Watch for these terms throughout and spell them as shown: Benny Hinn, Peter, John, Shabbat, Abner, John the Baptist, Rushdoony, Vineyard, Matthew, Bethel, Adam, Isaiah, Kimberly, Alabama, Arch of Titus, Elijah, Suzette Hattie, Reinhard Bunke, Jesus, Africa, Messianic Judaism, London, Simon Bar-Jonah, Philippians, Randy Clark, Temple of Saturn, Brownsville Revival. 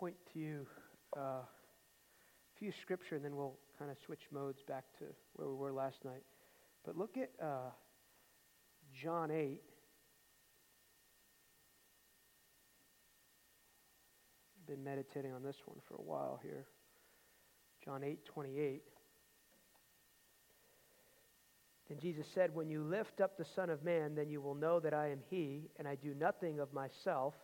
point to you a few scripture, and then we'll kind of switch modes back to where we were last night. But look at John 8. I've been meditating on this one for a while here. John 8:28. Then Jesus said, "When you lift up the Son of Man, then you will know that I am He, and I do nothing of myself."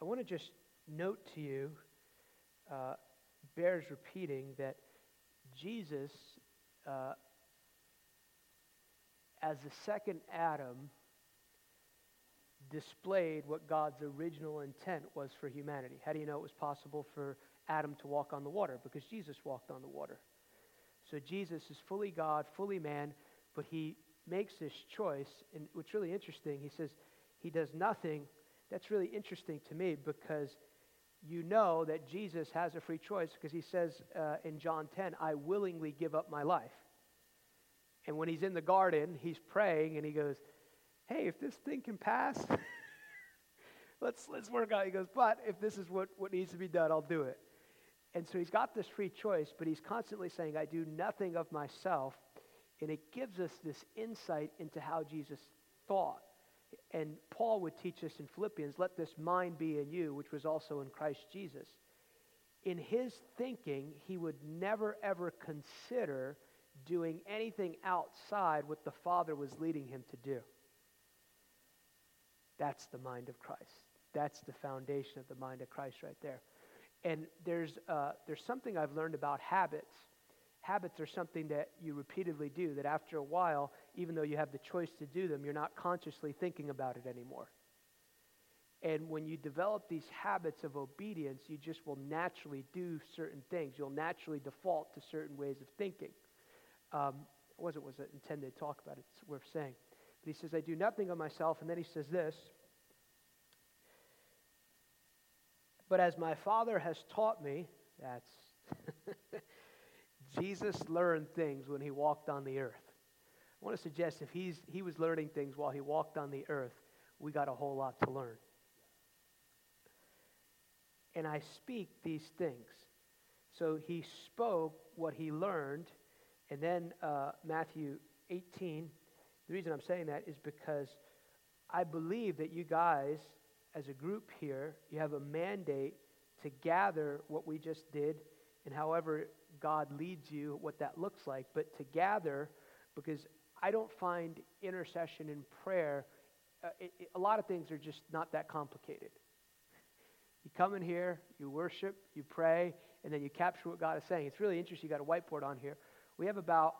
I want to just note to you, bears repeating, that Jesus, as the second Adam, displayed what God's original intent was for humanity. How do you know it was possible for Adam to walk on the water? Because Jesus walked on the water. So Jesus is fully God, fully man, but he makes this choice, and what's really interesting, he says he does nothing. That's really interesting to me, because you know that Jesus has a free choice, because he says in John 10, "I willingly give up my life." And when he's in the garden, he's praying, and he goes, "Hey, if this thing can pass, let's work out." He goes, "But if this is what needs to be done, I'll do it." And so he's got this free choice, but he's constantly saying, "I do nothing of myself." And it gives us this insight into how Jesus thought. And Paul would teach us in Philippians, "Let this mind be in you, which was also in Christ Jesus." In his thinking, he would never, ever consider doing anything outside what the Father was leading him to do. That's the mind of Christ. That's the foundation of the mind of Christ right there. And there's something I've learned about habits. Habits are something that you repeatedly do, that after a while, even though you have the choice to do them, you're not consciously thinking about it anymore. And when you develop these habits of obedience, you just will naturally do certain things. You'll naturally default to certain ways of thinking. It wasn't intended to talk about it. It's worth saying. But he says, "I do nothing of myself." And then he says this, "But as my Father has taught me," that's... Jesus learned things when he walked on the earth. I want to suggest if he was learning things while he walked on the earth, we got a whole lot to learn. "And I speak these things." So he spoke what he learned. And then Matthew 18, the reason I'm saying that is because I believe that you guys, as a group here, you have a mandate to gather what we just did, and however God leads you, what that looks like, but to gather, because I don't find intercession and prayer, a lot of things are just not that complicated. You come in here, you worship, you pray, and then you capture what God is saying. It's really interesting. You got a whiteboard on here. We have about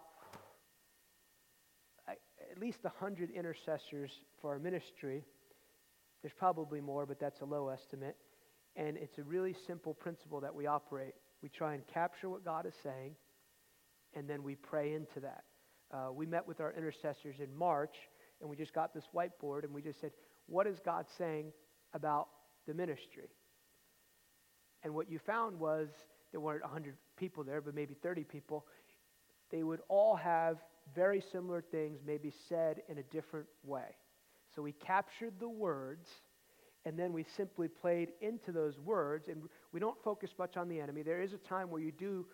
at least 100 intercessors for our ministry. There's probably more, but that's a low estimate. And it's a really simple principle that we operate. We try and capture what God is saying, and then we pray into that. We met with our intercessors in March, and we just got this whiteboard, and we just said, "What is God saying about the ministry?" And what you found was there weren't 100 people there, but maybe 30 people. They would all have very similar things, maybe said in a different way. So we captured the words, and then we simply played into those words, and we don't focus much on the enemy. There is a time where you do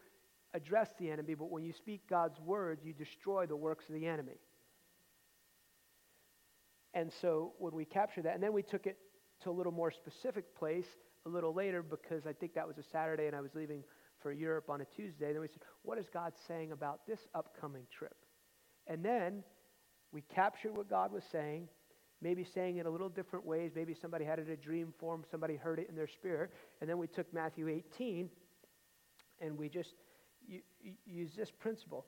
address the enemy, but when you speak God's word, you destroy the works of the enemy. And so when we captured that, and then we took it to a little more specific place a little later, because I think that was a Saturday, and I was leaving for Europe on a Tuesday, and then we said, "What is God saying about this upcoming trip?" And then we captured what God was saying, maybe saying it a little different ways. Maybe somebody had it in a dream form, somebody heard it in their spirit. And then we took Matthew 18, and we just use this principle.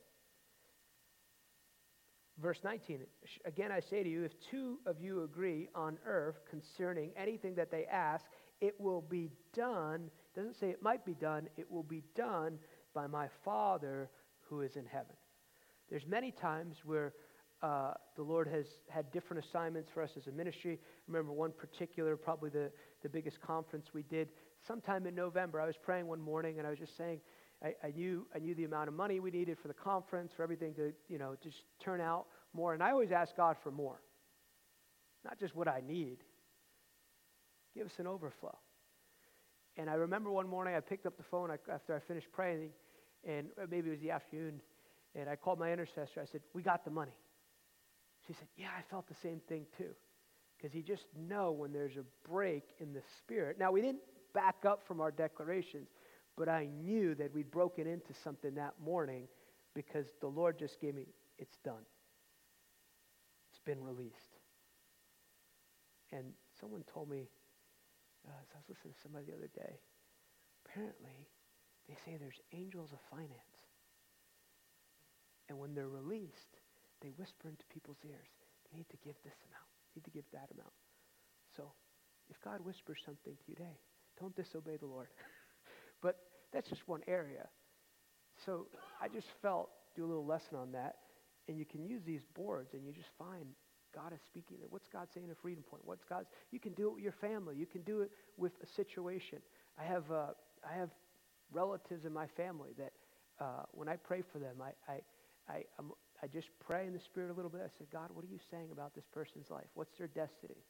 Verse 19, "Again I say to you, if two of you agree on earth concerning anything that they ask, it will be done." It doesn't say it might be done. It will be done by my Father who is in heaven. There's many times where the Lord has had different assignments for us as a ministry. I remember one particular, probably the biggest conference we did sometime in November. I was praying one morning, and I was just saying, I knew the amount of money we needed for the conference, for everything to, just turn out more. And I always ask God for more. Not just what I need. Give us an overflow. And I remember one morning I picked up the phone after I finished praying, and maybe it was the afternoon, and I called my intercessor. I said, "We got the money." She said, "Yeah, I felt the same thing too." Because you just know when there's a break in the spirit. Now, we didn't back up from our declarations, but I knew that we'd broken into something that morning because the Lord just gave me, it's done. It's been released. And someone told me, as I was listening to somebody the other day, apparently they say there's angels of finance. And when they're released, they whisper into people's ears, you need to give this amount, you need to give that amount. So if God whispers something to you today, don't disobey the Lord. But that's just one area. So I just felt, do a little lesson on that. And you can use these boards and you just find God is speaking. What's God saying at Freedom Point? What's God's? You can do it with your family. You can do it with a situation. I have relatives in my family that when I pray for them, I just pray in the Spirit a little bit. I said, God, what are you saying about this person's life? What's their destiny?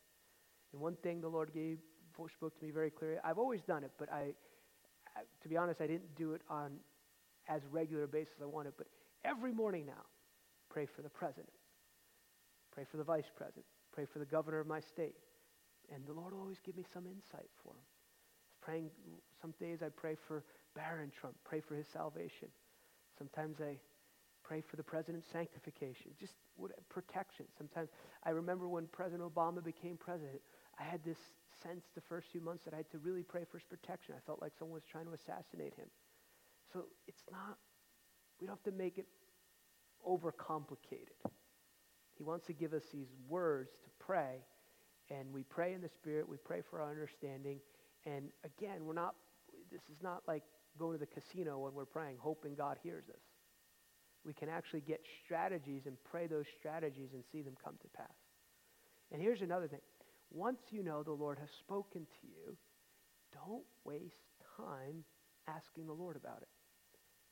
And one thing the Lord spoke to me very clearly. I've always done it, but I to be honest, I didn't do it on as regular basis as I wanted. But every morning now, pray for the president. Pray for the vice president. Pray for the governor of my state. And the Lord will always give me some insight for him. Praying, some days I pray for Barron Trump. Pray for his salvation. Sometimes I pray for the president's sanctification. Just protection. Sometimes I remember when President Obama became president, I had this sense the first few months that I had to really pray for his protection. I felt like someone was trying to assassinate him. So it's not, we don't have to make it overcomplicated. He wants to give us these words to pray, and we pray in the Spirit, we pray for our understanding, and again, this is not like going to the casino when we're praying, hoping God hears us. We can actually get strategies and pray those strategies and see them come to pass. And here's another thing. Once you know the Lord has spoken to you, don't waste time asking the Lord about it.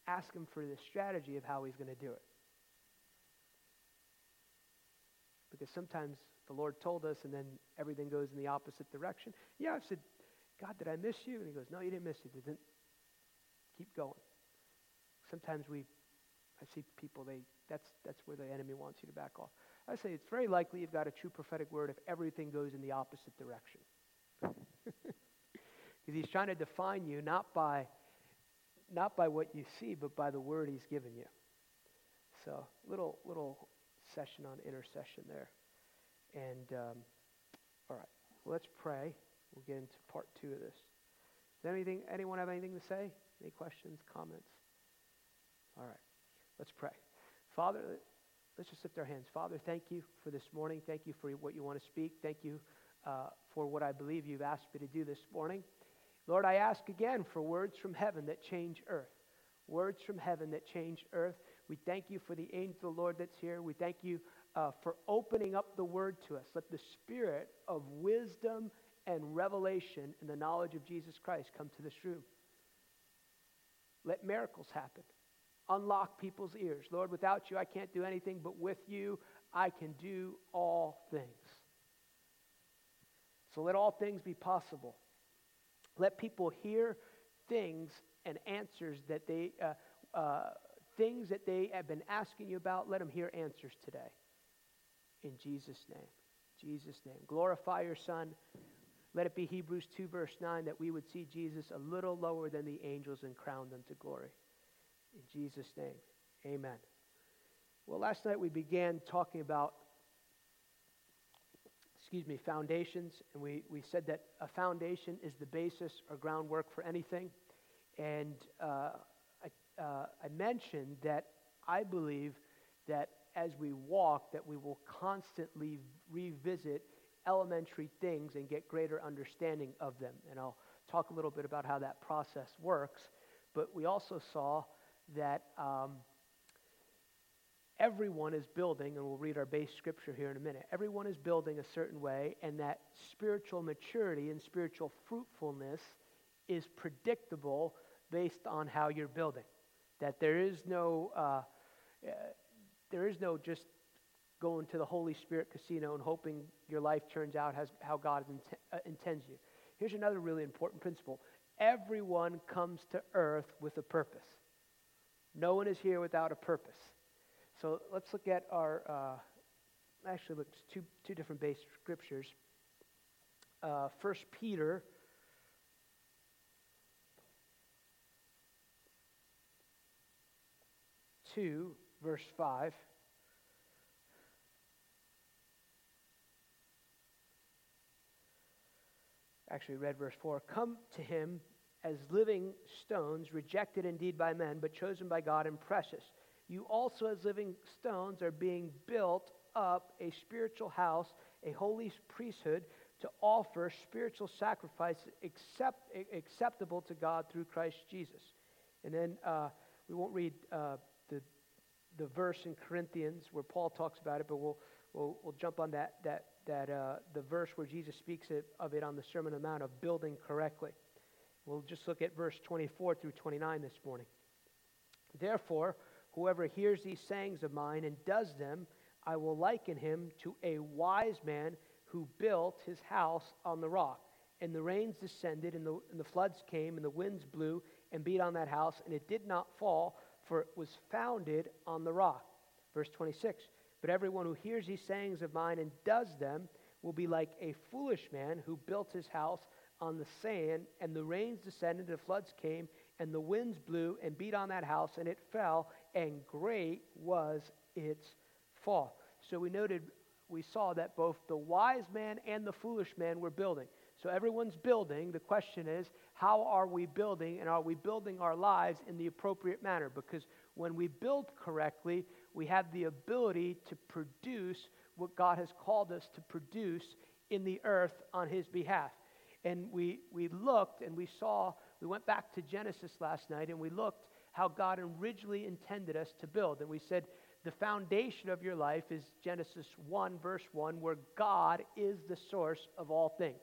Ask him for the strategy of how he's going to do it. Because sometimes the Lord told us and then everything goes in the opposite direction. Yeah, I've said, God, did I miss you? And he goes, no, you didn't miss it. You didn't. Keep going. Sometimes I see people, that's where the enemy wants you to back off. I say it's very likely you've got a true prophetic word if everything goes in the opposite direction. Because he's trying to define you not by what you see, but by the word he's given you. So little session on intercession there. And all right, let's pray. We'll get into part 2 of this. Does anyone have anything to say? Any questions, comments? All right, let's pray. Father, let's just lift our hands. Father, thank you for this morning. Thank you for what you want to speak. Thank you for what I believe you've asked me to do this morning. Lord, I ask again for words from heaven that change earth. Words from heaven that change earth. We thank you for the angel of the Lord that's here. We thank you for opening up the word to us. Let the spirit of wisdom and revelation and the knowledge of Jesus Christ come to this room. Let miracles happen. Unlock people's ears. Lord, without you, I can't do anything, but with you, I can do all things. So let all things be possible. Let people hear things and answers that they things that they have been asking you about, let them hear answers today. In Jesus' name. Jesus' name. Glorify your Son. Let it be Hebrews 2 verse 9 that we would see Jesus a little lower than the angels and crown them to glory. In Jesus' name. Amen. Well, last night we began talking about foundations, and we said that a foundation is the basis or groundwork for anything. And I mentioned that I believe that as we walk, that we will constantly revisit elementary things and get greater understanding of them. And I'll talk a little bit about how that process works. But we also saw that everyone is building, and we'll read our base scripture here in a minute, everyone is building a certain way, and that spiritual maturity and spiritual fruitfulness is predictable based on how you're building. That there is no just going to the Holy Spirit casino and hoping your life turns out how God intends you. Here's another really important principle. Everyone comes to earth with a purpose. No one is here without a purpose. So let's look at our, actually look at two different base scriptures. 1 Peter Two, verse 5. Actually, read verse 4. Come to him as living stones, rejected indeed by men, but chosen by God and precious. You also, as living stones, are being built up a spiritual house, a holy priesthood, to offer spiritual sacrifice acceptable to God through Christ Jesus. And then we won't read the verse in Corinthians where Paul talks about it, but we'll jump on that the verse where Jesus speaks of it on the Sermon on the Mount of building correctly. We'll just look at verse 24 through 29 this morning. Therefore, whoever hears these sayings of mine and does them, I will liken him to a wise man who built his house on the rock. And the rains descended, and the floods came, and the winds blew and beat on that house, and it did not fall, for it was founded on the rock. Verse 26, but everyone who hears these sayings of mine and does them will be like a foolish man who built his house on the sand, and the rains descended, the floods came, and the winds blew and beat on that house, and it fell, and great was its fall. So we saw that both the wise man and the foolish man were building. So everyone's building. The question is, how are we building, and are we building our lives in the appropriate manner? Because when we build correctly, we have the ability to produce what God has called us to produce in the earth on his behalf. And we looked and we saw, we went back to Genesis last night, and we looked how God originally intended us to build. And we said the foundation of your life is Genesis 1, verse 1, where God is the source of all things.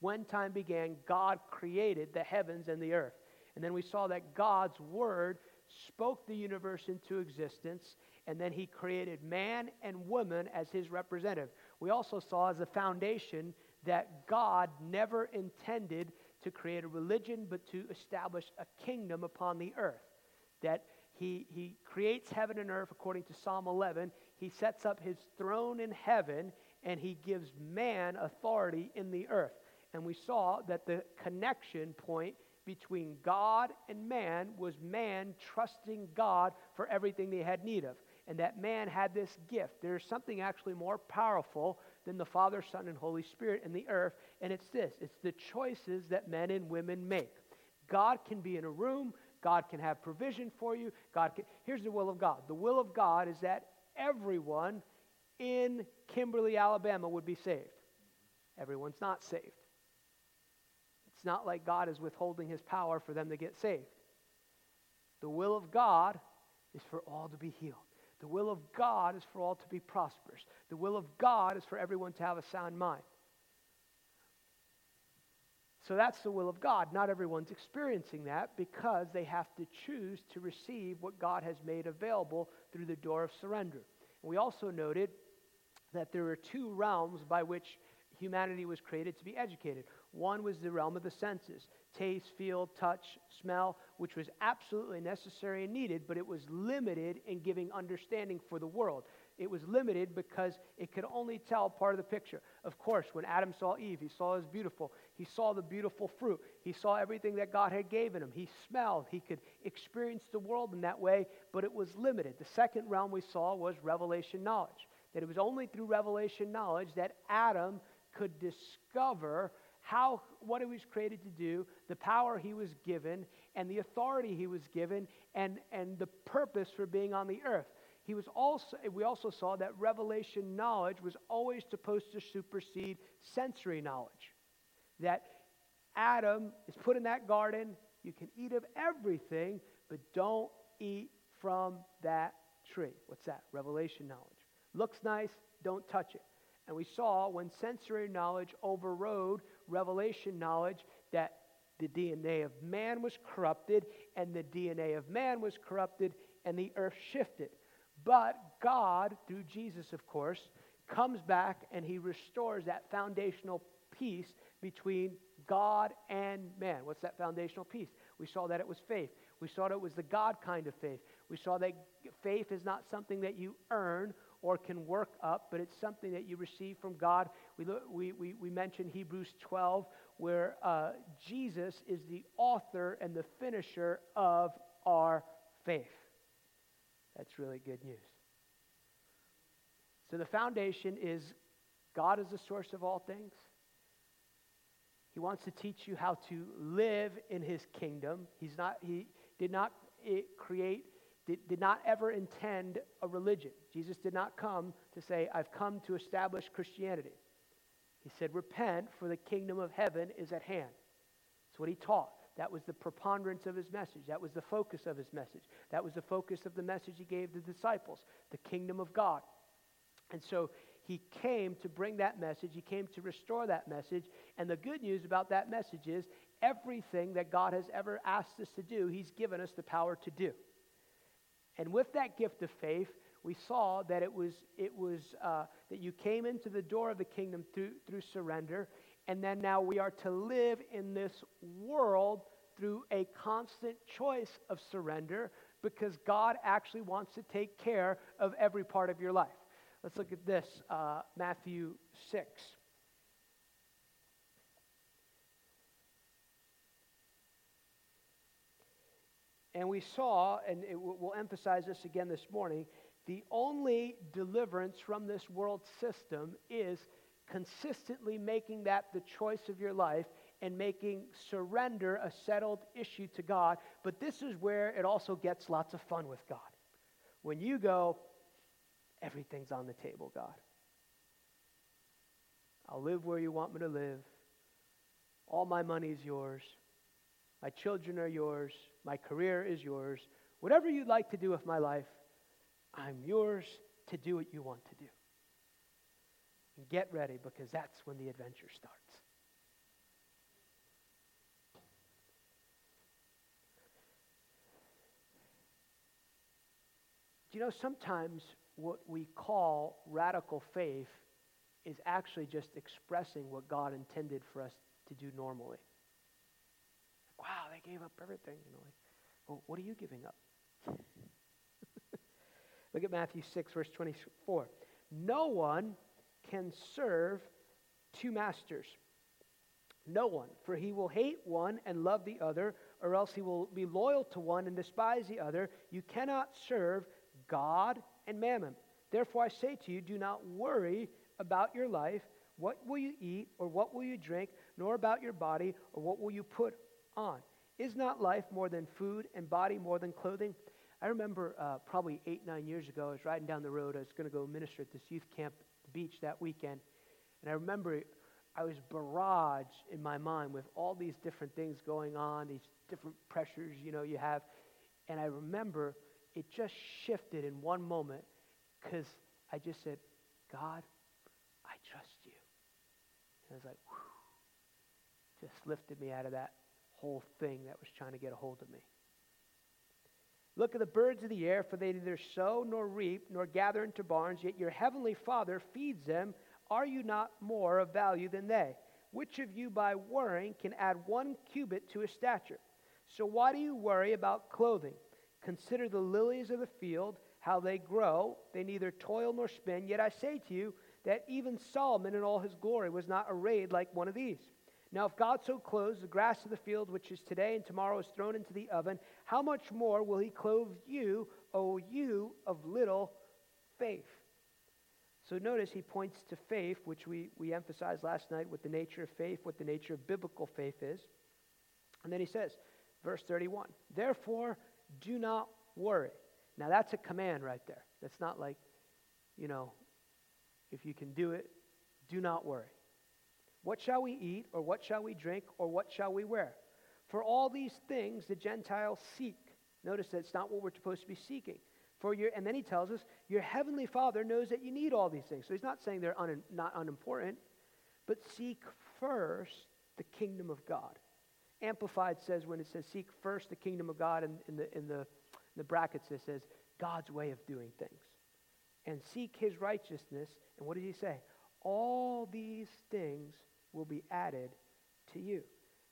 When time began, God created the heavens and the earth. And then we saw that God's word spoke the universe into existence, and then he created man and woman as his representative. We also saw as a foundation that God never intended to create a religion, but to establish a kingdom upon the earth. That he creates heaven and earth according to Psalm 11. He sets up his throne in heaven, and he gives man authority in the earth. And we saw that the connection point between God and man was man trusting God for everything they had need of. And that man had this gift. There's something actually more powerful than the Father, Son, and Holy Spirit in the earth. And it's this. It's the choices that men and women make. God can be in a room. God can have provision for you. Here's the will of God. The will of God is that everyone in Kimberly, Alabama would be saved. Everyone's not saved. It's not like God is withholding his power for them to get saved. The will of God is for all to be healed. The will of God is for all to be prosperous. The will of God is for everyone to have a sound mind. So that's the will of God. Not everyone's experiencing that because they have to choose to receive what God has made available through the door of surrender. And we also noted that there are two realms by which humanity was created to be educated. One was the realm of the senses, taste, feel, touch, smell, which was absolutely necessary and needed, but it was limited in giving understanding for the world. It was limited because it could only tell part of the picture. Of course, when Adam saw Eve, he saw it was beautiful. He saw the beautiful fruit. He saw everything that God had given him. He smelled. He could experience the world in that way, but it was limited. The second realm we saw was revelation knowledge, that it was only through revelation knowledge that Adam could discover what he was created to do, the power he was given, and the authority he was given, and the purpose for being on the earth. We also saw that revelation knowledge was always supposed to supersede sensory knowledge. That Adam is put in that garden, you can eat of everything, but don't eat from that tree. What's that? Revelation knowledge. Looks nice, don't touch it. And we saw when sensory knowledge overrode revelation knowledge that the DNA of man was corrupted, and the DNA of man was corrupted, and the earth shifted. But God, through Jesus, of course, comes back and he restores that foundational peace between God and man. What's that foundational piece? We saw that it was faith. We saw that it was the God kind of faith. We saw that faith is not something that you earn or can work up, but it's something that you receive from God. We mentioned Hebrews 12, where Jesus is the author and the finisher of our faith. That's really good news. So the foundation is God is the source of all things. He wants to teach you how to live in his kingdom. He did not ever intend a religion. Jesus did not come to say, I've come to establish Christianity. He said, repent, for the kingdom of heaven is at hand. That's what he taught. That was the preponderance of his message. That was the focus of his message. That was the focus of the message he gave the disciples, the kingdom of God. And so he came to bring that message. He came to restore that message. And the good news about that message is everything that God has ever asked us to do, he's given us the power to do. And with that gift of faith, we saw that it was that you came into the door of the kingdom through surrender, and then now we are to live in this world through a constant choice of surrender, because God actually wants to take care of every part of your life. Let's look at this, Matthew 6. And we saw, and we'll emphasize this again this morning, the only deliverance from this world system is consistently making that the choice of your life and making surrender a settled issue to God. But this is where it also gets lots of fun with God. When you go, everything's on the table, God. I'll live where you want me to live. All my money is yours. My children are yours. My career is yours. Whatever you'd like to do with my life, I'm yours to do what you want to do. And get ready, because that's when the adventure starts. Do you know, sometimes what we call radical faith is actually just expressing what God intended for us to do normally. Wow, they gave up everything. You know, like, well, what are you giving up? Look at Matthew 6, verse 24. No one can serve two masters. No one. For he will hate one and love the other, or else he will be loyal to one and despise the other. You cannot serve God and mammon. Therefore I say to you, do not worry about your life, what will you eat, or what will you drink, nor about your body, or what will you put on. Is not life more than food and body more than clothing? I remember probably 8-9 years ago, I was riding down the road. I was going to go minister at this youth camp beach that weekend. And I remember I was barraged in my mind with all these different things going on, these different pressures, you know, you have. And I remember it just shifted in one moment, because I just said, God, I trust you. And I was like, whew, just lifted me out of that whole thing that was trying to get a hold of me. Look at the birds of the air, for they neither sow nor reap nor gather into barns, yet your heavenly Father feeds them. Are you not more of value than they? Which of you by worrying can add one cubit to his stature? So why do you worry about clothing? Consider the lilies of the field, how they grow. They neither toil nor spin. Yet I say to you that even Solomon in all his glory was not arrayed like one of these. Now if God so clothes the grass of the field, which is today and tomorrow is thrown into the oven, how much more will he clothe you, O you of little faith? So notice he points to faith, which we emphasized last night, what the nature of faith, what the nature of biblical faith is. And then he says, verse 31, therefore do not worry. Now that's a command right there. That's not like, you know, if you can do it, do not worry. What shall we eat, or what shall we drink, or what shall we wear? For all these things the Gentiles seek. Notice that it's not what we're supposed to be seeking. And then he tells us, your heavenly Father knows that you need all these things. So he's not saying they're not unimportant, but seek first the kingdom of God. Amplified says, when it says seek first the kingdom of God, in the brackets it says God's way of doing things. And seek his righteousness, and what does he say? All these things will be added to you.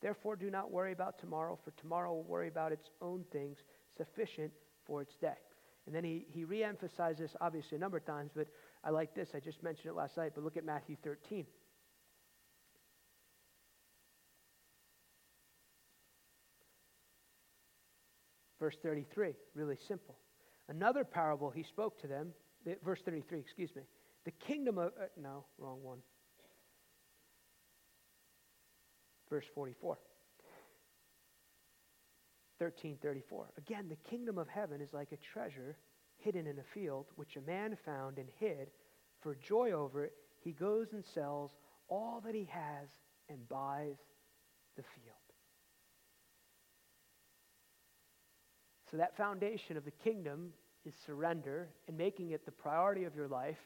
Therefore, do not worry about tomorrow, for tomorrow will worry about its own things, sufficient for its day. And then he re-emphasized this, obviously, a number of times, but I like this. I just mentioned it last night, but look at Matthew 13. Verse 33, really simple. Another parable he spoke to them, verse 33, excuse me. The kingdom of, no, wrong one. Verse 44. 13:34. Again, the kingdom of heaven is like a treasure hidden in a field, which a man found and hid. For joy over it, he goes and sells all that he has and buys the field. So that foundation of the kingdom is surrender and making it the priority of your life.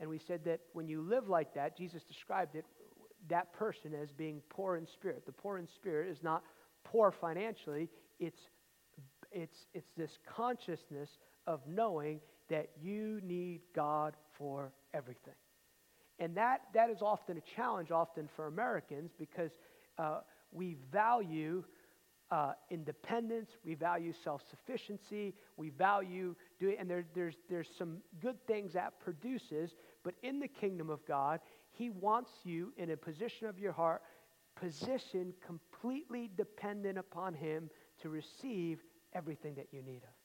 And we said that when you live like that, Jesus described it, that person as being poor in spirit. The poor in spirit is not poor financially. It's this consciousness of knowing that you need God for everything. And that is often a challenge, often for Americans, because we value independence, we value self-sufficiency, we value doing, and there's some good things that produces, but in the kingdom of God, he wants you in a position of your heart, position completely dependent upon him to receive everything that you need of.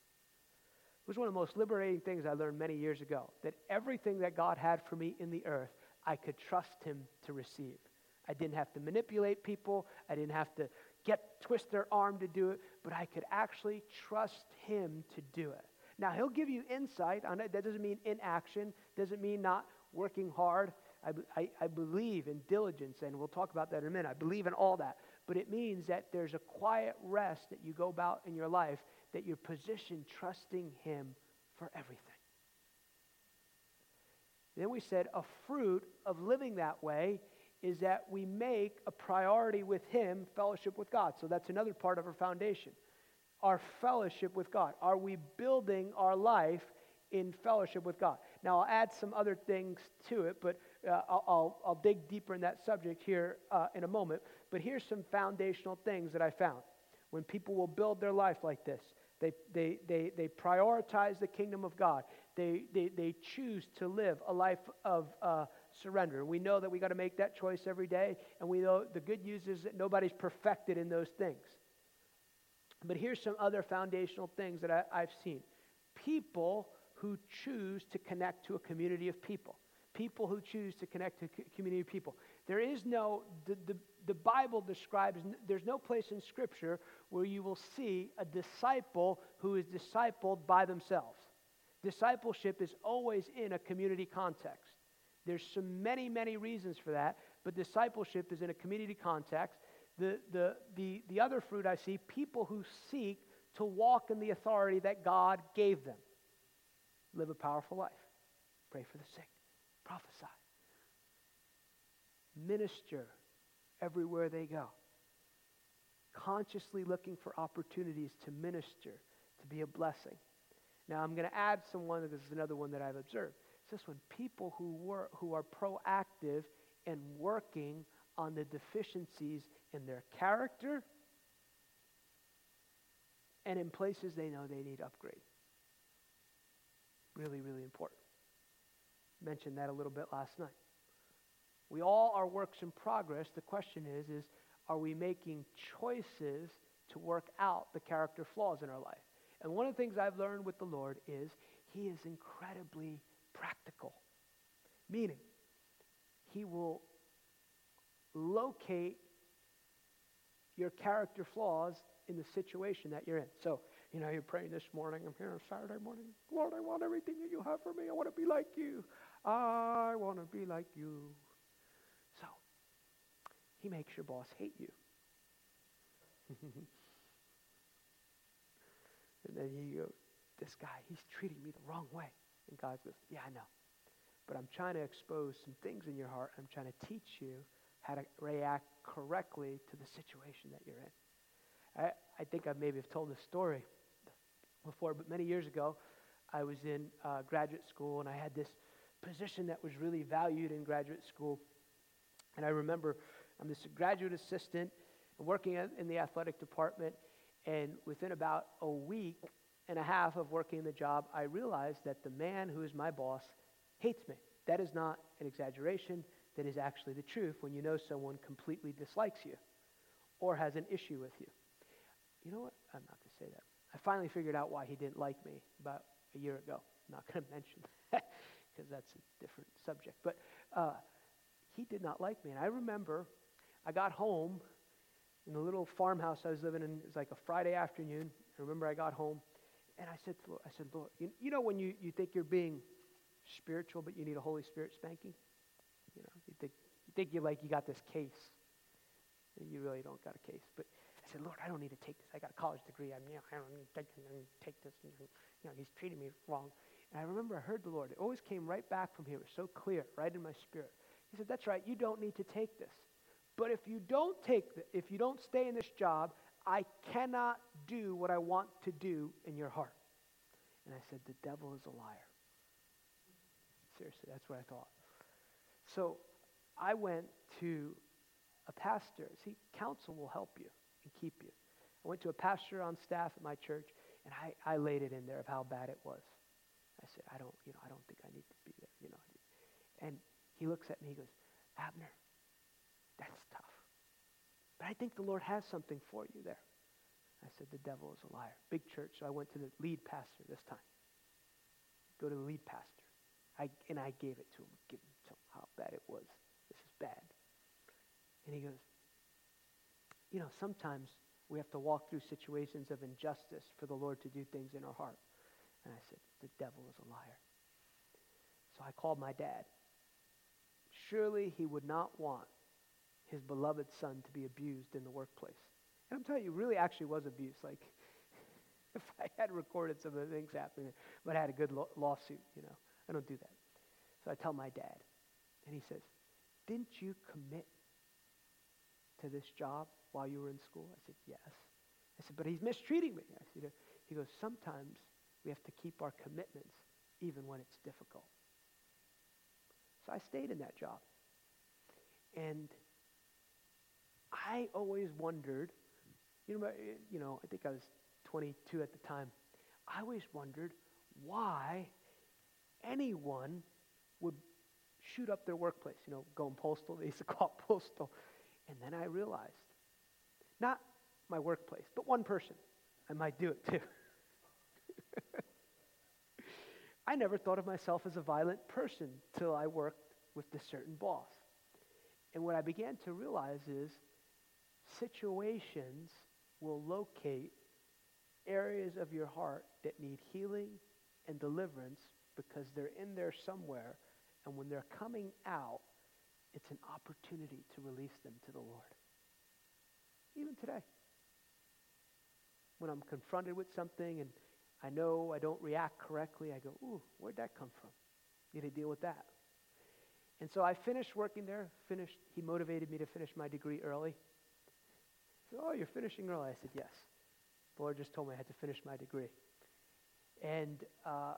It was one of the most liberating things I learned many years ago, that everything that God had for me in the earth, I could trust him to receive. I didn't have to manipulate people. I didn't have to twist their arm to do it, but I could actually trust him to do it. Now, he'll give you insight on it. That doesn't mean inaction. Doesn't mean not working hard. I believe in diligence, and we'll talk about that in a minute. I believe in all that. But it means that there's a quiet rest that you go about in your life, that you're positioned trusting him for everything. Then we said a fruit of living that way is that we make a priority with him, fellowship with God. So that's another part of our foundation, our fellowship with God. Are we building our life in fellowship with God? Now, I'll add some other things to it, but I'll dig deeper in that subject here in a moment. But here's some foundational things that I found. When people will build their life like this, they prioritize the kingdom of God. They choose to live a life of surrender. We know that we got to make that choice every day, and we know the good news is that nobody's perfected in those things. But here's some other foundational things that I've seen. People who choose to connect to a community of people. People who choose to connect to a community of people. There is no, the Bible describes, there's no place in Scripture where you will see a disciple who is discipled by themselves. Discipleship is always in a community context. There's so many reasons for that, but discipleship is in a community context. The other fruit I see, people who seek to walk in the authority that God gave them. Live a powerful life. Pray for the sick. Prophesy. Minister everywhere they go. Consciously looking for opportunities to minister, to be a blessing. Now I'm going to add someone, this is another one that I've observed. It's just when people who are proactive and working on the deficiencies in their character and in places they know they need upgrade. Really, really important. Mentioned that a little bit last night. We all are works in progress. The question is are we making choices to work out the character flaws in our life? And one of the things I've learned with the Lord is he is incredibly practical, meaning he will locate your character flaws in the situation that you're in. So, you're praying this morning, I'm here on Saturday morning, Lord, I want everything that you have for me. I want to be like you. I want to be like you. So, he makes your boss hate you. And then you go, this guy, he's treating me the wrong way. And God goes, yeah, I know. But I'm trying to expose some things in your heart. I'm trying to teach you how to react correctly to the situation that you're in. I think I maybe have told this story before, but many years ago, I was in graduate school, and I had this position that was really valued in graduate school. And I remember I'm this graduate assistant working in the athletic department. And within about a week and a half of working the job, I realized that the man who is my boss hates me. That is not an exaggeration. That is actually the truth when you know someone completely dislikes you or has an issue with you. You know what? I'm not going to say that. I finally figured out why he didn't like me about a year ago. I'm not going to mention that because that's a different subject. But he did not like me. And I remember I got home in the little farmhouse I was living in. It was like a Friday afternoon. I remember I got home and I said, Lord, you know when you think you're being spiritual but you need a Holy Spirit spanking? You know, you think you're like you got this case. And you really don't got a case. But I said, Lord, I don't need to take this. I got a college degree. I don't need to take this. He's treating me wrong. And I remember I heard the Lord. It always came right back from here. It was so clear, right in my spirit. He said, that's right. You don't need to take this. But if you don't if you don't stay in this job, I cannot do what I want to do in your heart. And I said, the devil is a liar. Seriously, that's what I thought. So I went to a pastor. See, counsel will help you and keep you. I went to a pastor on staff at my church, and I laid it in there of how bad it was. I said, I don't think I need to be there, And he looks at me, he goes, Abner, that's tough. But I think the Lord has something for you there. I said, the devil is a liar. Big church, so I went to the lead pastor this time. Go to the lead pastor. And I gave it to him. How bad it was. This is bad. And he goes, sometimes we have to walk through situations of injustice for the Lord to do things in our heart. And I said, the devil is a liar. So I called my dad. Surely he would not want his beloved son to be abused in the workplace. And I'm telling you, it really actually was abuse. Like, if I had recorded some of the things happening, but I had a good lawsuit, I don't do that. So I tell my dad. And he says, didn't you commit to this job while you were in school? I said, yes. I said, but he's mistreating me. I said, he goes, sometimes we have to keep our commitments even when it's difficult. So I stayed in that job. And I always wondered, I think I was 22 at the time. I always wondered why anyone would shoot up their workplace, going postal. They used to call it postal. And then I realized, not my workplace, but one person. I might do it too. I never thought of myself as a violent person till I worked with this certain boss. And what I began to realize is situations will locate areas of your heart that need healing and deliverance because they're in there somewhere. And when they're coming out, it's an opportunity to release them to the Lord. Even today, when I'm confronted with something and I know I don't react correctly, I go, ooh, where'd that come from? Need to deal with that. And so I finished working there. He motivated me to finish my degree early. He said, oh, you're finishing early. I said, yes. The Lord just told me I had to finish my degree. And I'll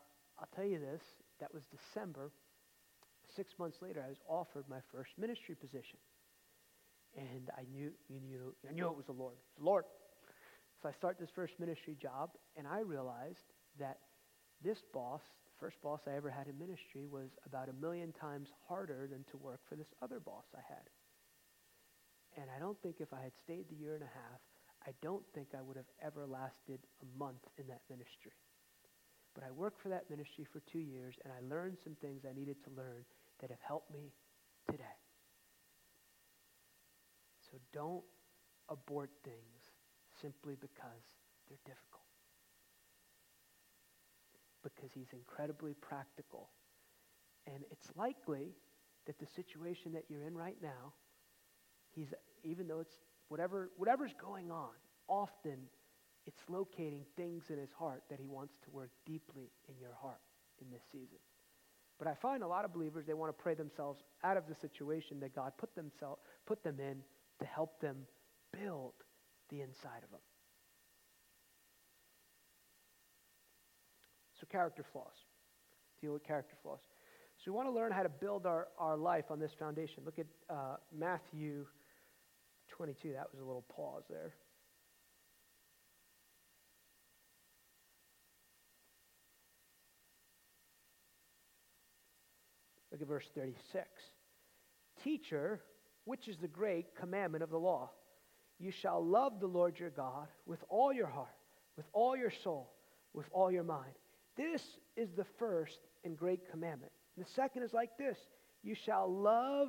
tell you this, that was December. 6 months later, I was offered my first ministry position. And I knew it was the Lord. It's the Lord. So I start this first ministry job, and I realized that this boss, the first boss I ever had in ministry, was about 1,000,000 times harder than to work for this other boss I had. And I don't think if I had stayed the year and a half, I don't think I would have ever lasted a month in that ministry. But I worked for that ministry for 2 years, and I learned some things I needed to learn that have helped me today. So don't abort things simply because they're difficult. Because he's incredibly practical. And it's likely that the situation that you're in right now, even though it's whatever's going on, often it's locating things in his heart that he wants to work deeply in your heart in this season. But I find a lot of believers, they want to pray themselves out of the situation that God put them in to help them build the inside of them. So character flaws. Deal with character flaws. So we want to learn how to build our life on this foundation. Look at Matthew 22, that was a little pause there. Look at verse 36. Teacher, which is the great commandment of the law? You shall love the Lord your God with all your heart, with all your soul, with all your mind. This is the first and great commandment. The second is like this. You shall love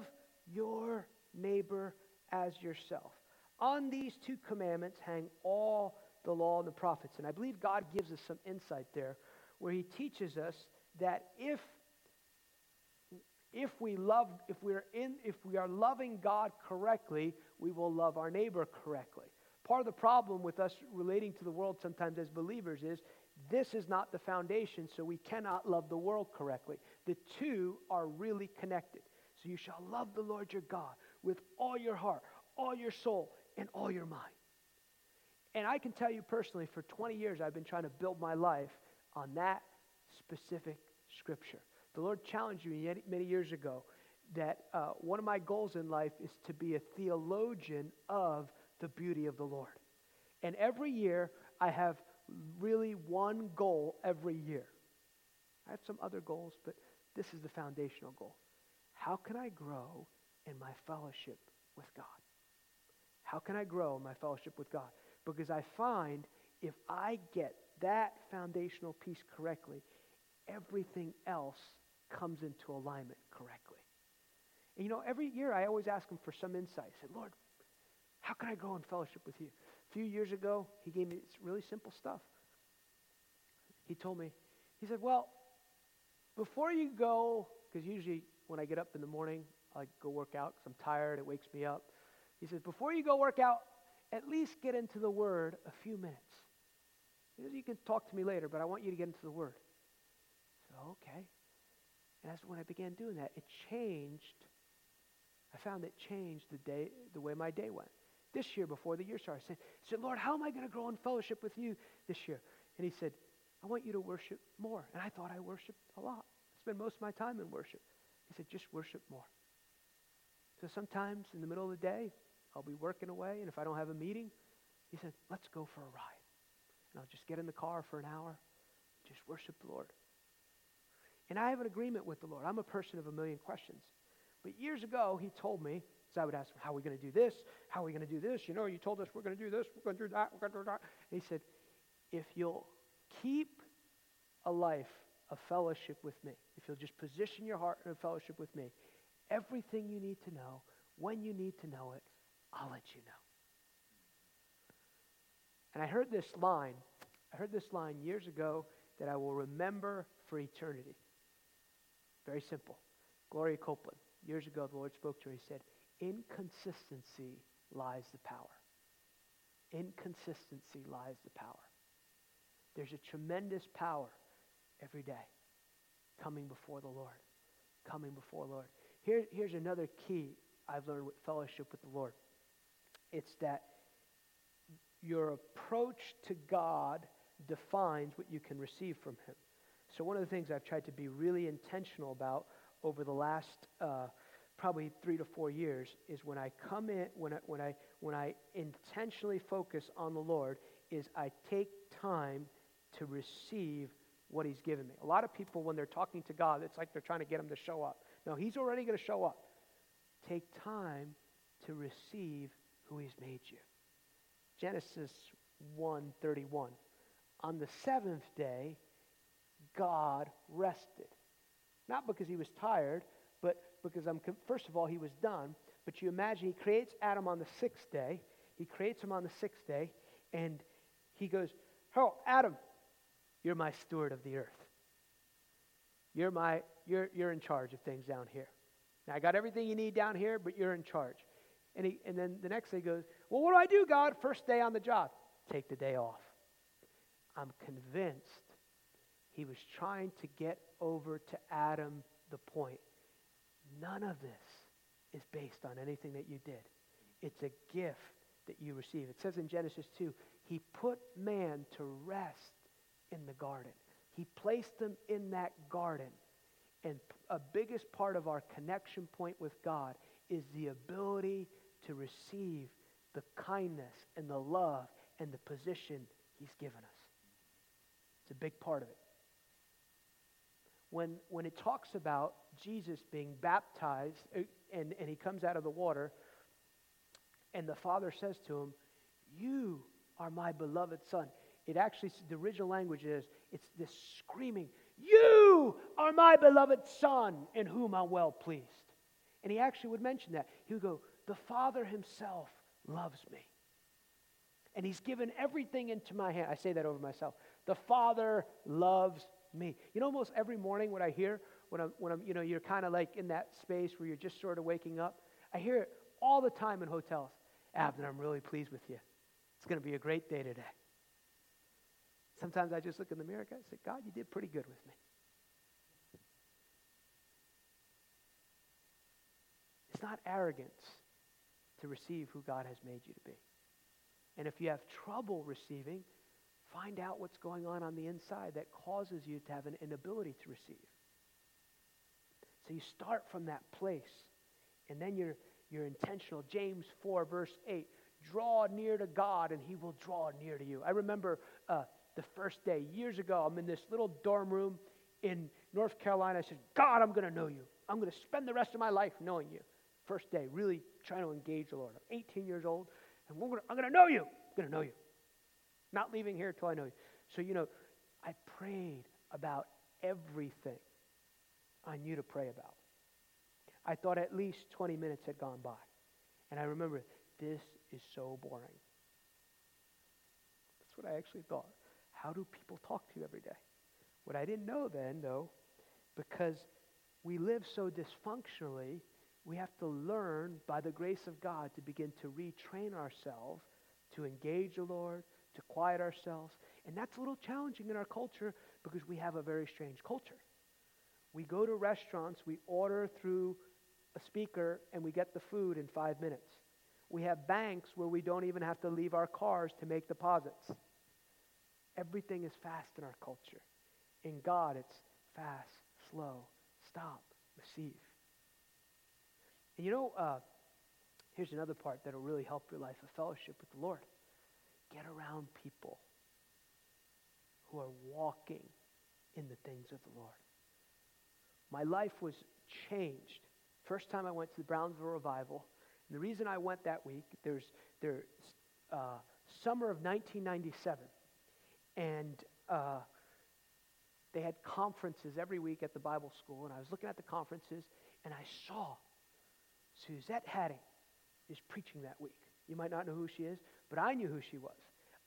your neighbor as yourself. On these two commandments hang all the law and the prophets. And I believe God gives us some insight there where he teaches us that if we are loving God correctly, we will love our neighbor correctly. Part of the problem with us relating to the world sometimes as believers is this is not the foundation, so we cannot love the world correctly. The two are really connected. So you shall love the Lord your God with all your heart, all your soul, and all your mind. And I can tell you personally, for 20 years, I've been trying to build my life on that specific scripture. The Lord challenged me many years ago that one of my goals in life is to be a theologian of the beauty of the Lord. And every year, I have really one goal every year. I have some other goals, but this is the foundational goal. How can I grow in my fellowship with God? How can I grow in my fellowship with God? Because I find if I get that foundational piece correctly, everything else comes into alignment correctly. And you know, every year I always ask him for some insight. I said, Lord, how can I grow in fellowship with you? A few years ago, he gave me really simple stuff. He told me, he said, well, before you go, because usually when I get up in the morning, I go work out because I'm tired, it wakes me up. He says, before you go work out, at least get into the Word a few minutes. He says, you can talk to me later, but I want you to get into the Word. So, okay. And that's when I began doing that. It changed. I found it changed the way my day went. This year, before the year started, I said, Lord, how am I going to grow in fellowship with you this year? And he said, I want you to worship more. And I thought I worshiped a lot. I spend most of my time in worship. He said, just worship more. So sometimes in the middle of the day, I'll be working away, and if I don't have a meeting, he said, let's go for a ride. And I'll just get in the car for an hour, just worship the Lord. And I have an agreement with the Lord. I'm a person of a million questions. But years ago, he told me, because I would ask him, how are we going to do this? How are we going to do this? You know, you told us we're going to do this, we're going to do that, we're going to do that. And he said, if you'll keep a life of fellowship with me, if you'll just position your heart in a fellowship with me, everything you need to know, when you need to know it, I'll let you know. And I heard this line years ago that I will remember for eternity. Very simple. Gloria Copeland, years ago, the Lord spoke to her. He said, inconsistency lies the power. Inconsistency lies the power. There's a tremendous power every day coming before the Lord. Coming before the Lord. Here's another key I've learned with fellowship with the Lord. It's that your approach to God defines what you can receive from him. So one of the things I've tried to be really intentional about over the last probably 3 to 4 years is when I come in, when I intentionally focus on the Lord, is I take time to receive what he's given me. A lot of people, when they're talking to God, it's like they're trying to get him to show up. No, he's already going to show up. Take time to receive who he's made you. Genesis 1:31. On the seventh day, God rested. Not because he was tired, but because, first of all, he was done. But you imagine he creates Adam on the sixth day. He creates him on the sixth day. And he goes, oh, Adam, you're my steward of the earth. You're in charge of things down here. Now, I got everything you need down here, but you're in charge. And then the next day he goes, well, what do I do, God? First day on the job. Take the day off. I'm convinced he was trying to get over to Adam the point. None of this is based on anything that you did. It's a gift that you receive. It says in Genesis 2, he put man to rest in the garden. He placed them in that garden. And a biggest part of our connection point with God is the ability to receive the kindness and the love and the position he's given us. It's a big part of it. When it talks about Jesus being baptized and he comes out of the water and the Father says to him, "You are my beloved Son." It actually, the original language is, it's this screaming, "You are my beloved Son in whom I'm well pleased." And he actually would mention that. He would go, "The Father himself loves me. And he's given everything into my hand." I say that over myself. The Father loves me. You know, almost every morning what I hear, when I'm you know, you're kind of like in that space where you're just sort of waking up. I hear it all the time in hotels. "Abner, I'm really pleased with you. It's going to be a great day today." Sometimes I just look in the mirror and I say, "God, you did pretty good with me." It's not arrogance to receive who God has made you to be. And if you have trouble receiving, find out what's going on the inside that causes you to have an inability to receive. So you start from that place, and then you're intentional. James 4, verse 8, "Draw near to God, and he will draw near to you." I remember the first day, years ago, I'm in this little dorm room in North Carolina. I said, "God, I'm going to know you. I'm going to spend the rest of my life knowing you." First day, really trying to engage the Lord. I'm 18 years old, and I'm going to know you. I'm going to know you. Not leaving here till I know you. So, you know, I prayed about everything I knew to pray about. I thought at least 20 minutes had gone by. And I remember, this is so boring. That's what I actually thought. How do people talk to you every day? What I didn't know then, though, because we live so dysfunctionally, we have to learn by the grace of God to begin to retrain ourselves, to engage the Lord, to quiet ourselves. And that's a little challenging in our culture because we have a very strange culture. We go to restaurants, we order through a speaker, and we get the food in 5 minutes. We have banks where we don't even have to leave our cars to make deposits. Everything is fast in our culture. In God, it's fast, slow, stop, receive. And you know, here's another part that'll really help your life of fellowship with the Lord. Get around people who are walking in the things of the Lord. My life was changed. First time I went to the Brownsville Revival. And the reason I went that week, there's summer of 1997. And they had conferences every week at the Bible school. And I was looking at the conferences, and I saw Suzette Hattie is preaching that week. You might not know who she is, but I knew who she was.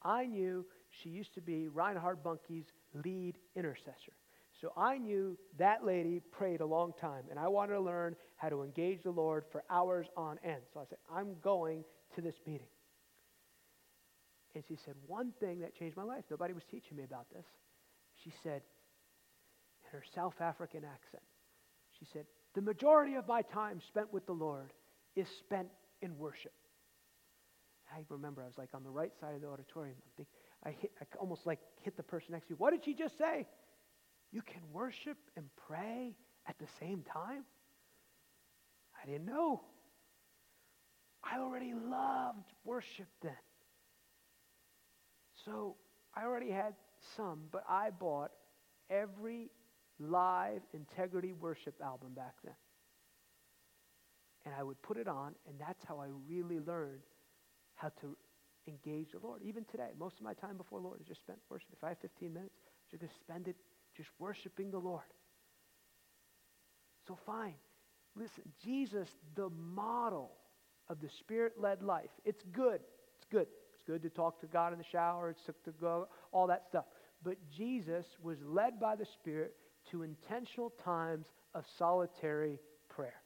I knew she used to be Reinhard Bunke's lead intercessor. So I knew that lady prayed a long time, and I wanted to learn how to engage the Lord for hours on end. So I said, "I'm going to this meeting." And she said one thing that changed my life. Nobody was teaching me about this. She said, in her South African accent, she said, "The majority of my time spent with the Lord is spent in worship." I remember I was like on the right side of the auditorium. I almost like hit the person next to me. "What did she just say? You can worship and pray at the same time?" I didn't know. I already loved worship then. So I already had some, but I bought every live Integrity worship album back then. And I would put it on, and that's how I really learned how to engage the Lord. Even today, most of my time before the Lord is just spent worship. If I have 15 minutes, I'm just going to spend it just worshiping the Lord. So fine. Listen, Jesus, the model of the Spirit-led life. It's good. It's good. It's good to talk to God in the shower. It's good to go, all that stuff. But Jesus was led by the Spirit to intentional times of solitary prayer.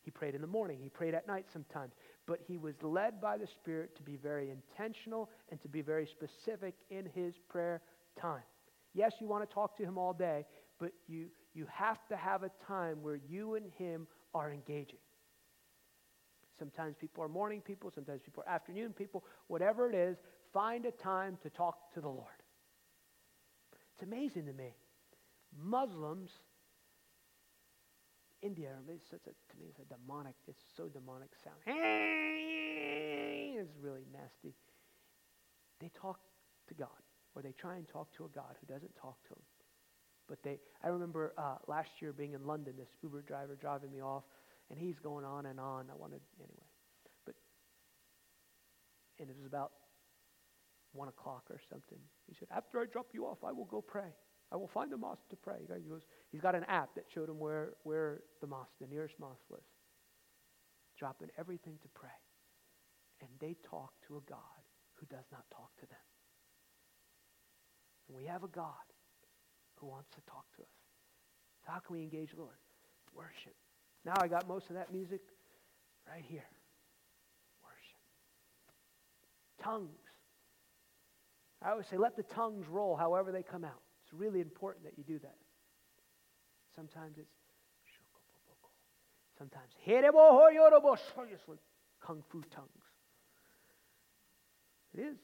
He prayed in the morning. He prayed at night sometimes. But he was led by the Spirit to be very intentional and to be very specific in his prayer time. Yes, you want to talk to him all day, but you have to have a time where you and him are engaging. Sometimes people are morning people. Sometimes people are afternoon people. Whatever it is, find a time to talk to the Lord. It's amazing to me. Muslims India, it's such a, to me, it's a demonic, it's so demonic sound. It's really nasty. They talk to God, or they try and talk to a God who doesn't talk to them. But they, I remember last year being in London, this Uber driver driving me off, and he's going on and on. I wanted, anyway. But, and it was about 1 o'clock or something. He said, after I drop you off, I will go pray. I will find a mosque to pray. He goes, he's got an app that showed him where the mosque, the nearest mosque was. Dropping everything to pray. And they talk to a God who does not talk to them. And we have a God who wants to talk to us. So how can we engage the Lord? Worship. Now I got most of that music right here. Worship. Tongues. I always say, let the tongues roll however they come out. It's really important that you do that. Sometimes it's sometimes kung fu tongues. It is.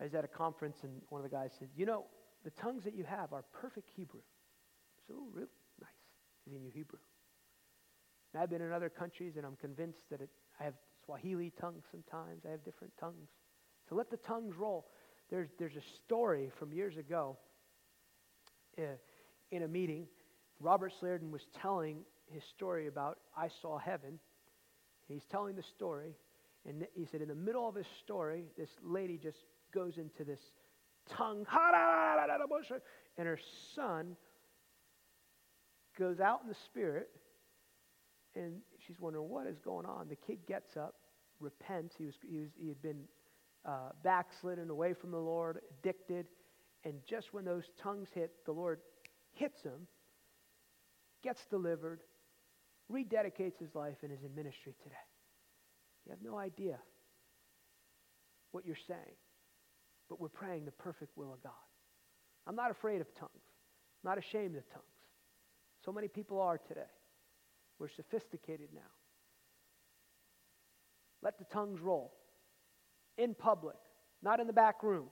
I was at a conference and one of the guys said, you know, the tongues that you have are perfect Hebrew. So really nice. Because he knew Hebrew. And I've been in other countries and I'm convinced that I have Swahili tongues sometimes. I have different tongues. So let the tongues roll. There's a story from years ago in a meeting. Robert Slairden was telling his story about I Saw Heaven. He's telling the story. And he said in the middle of his story, this lady just goes into this tongue. And her son goes out in the spirit. And she's wondering what is going on. The kid gets up, repents. He had been backslidden away from the Lord, addicted, and just when those tongues hit, the Lord hits him, gets delivered, rededicates his life, and is in ministry today. You have no idea what you're saying, but we're praying the perfect will of God. I'm not afraid of tongues. I'm not ashamed of tongues. So many people are today. We're sophisticated now. Let the tongues roll. In public, not in the back room.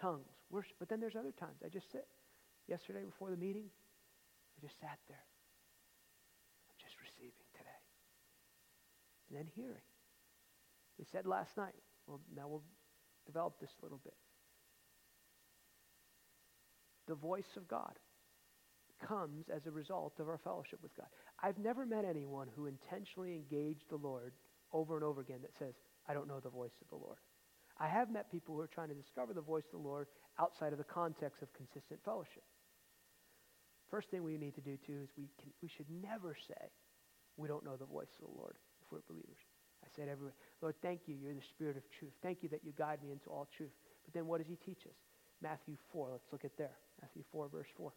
Tongues, worship. But then there's other times. I just sit. Yesterday before the meeting, I just sat there. I'm just receiving today. And then hearing. We said last night, well, now we'll develop this a little bit. The voice of God comes as a result of our fellowship with God. I've never met anyone who intentionally engaged the Lord over and over again that says, I don't know the voice of the Lord. I have met people who are trying to discover the voice of the Lord outside of the context of consistent fellowship. First thing we need to do, too, is we should never say, we don't know the voice of the Lord if we're believers. I said everywhere, Lord, thank you, you're the Spirit of truth. Thank you that you guide me into all truth. But then what does he teach us? Matthew 4, let's look at there. Matthew 4, verse 4.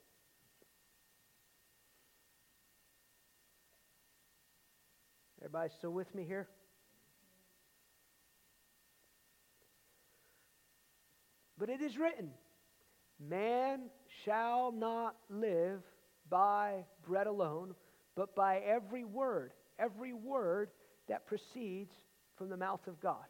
Everybody still with me here? But it is written, man shall not live by bread alone, but by every word that proceeds from the mouth of God.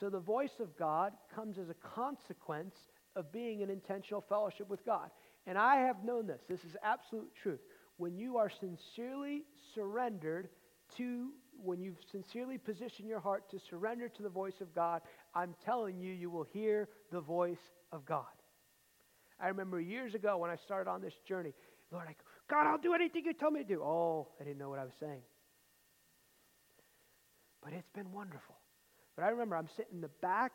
So the voice of God comes as a consequence of being in intentional fellowship with God. And I have known this. This is absolute truth. When you are sincerely surrendered to, when you've sincerely positioned your heart to surrender to the voice of God, I'm telling you, you will hear the voice of God. I remember years ago when I started on this journey, Lord, I go, God, I'll do anything you tell me to do. Oh, I didn't know what I was saying. But it's been wonderful. But I remember I'm sitting in the back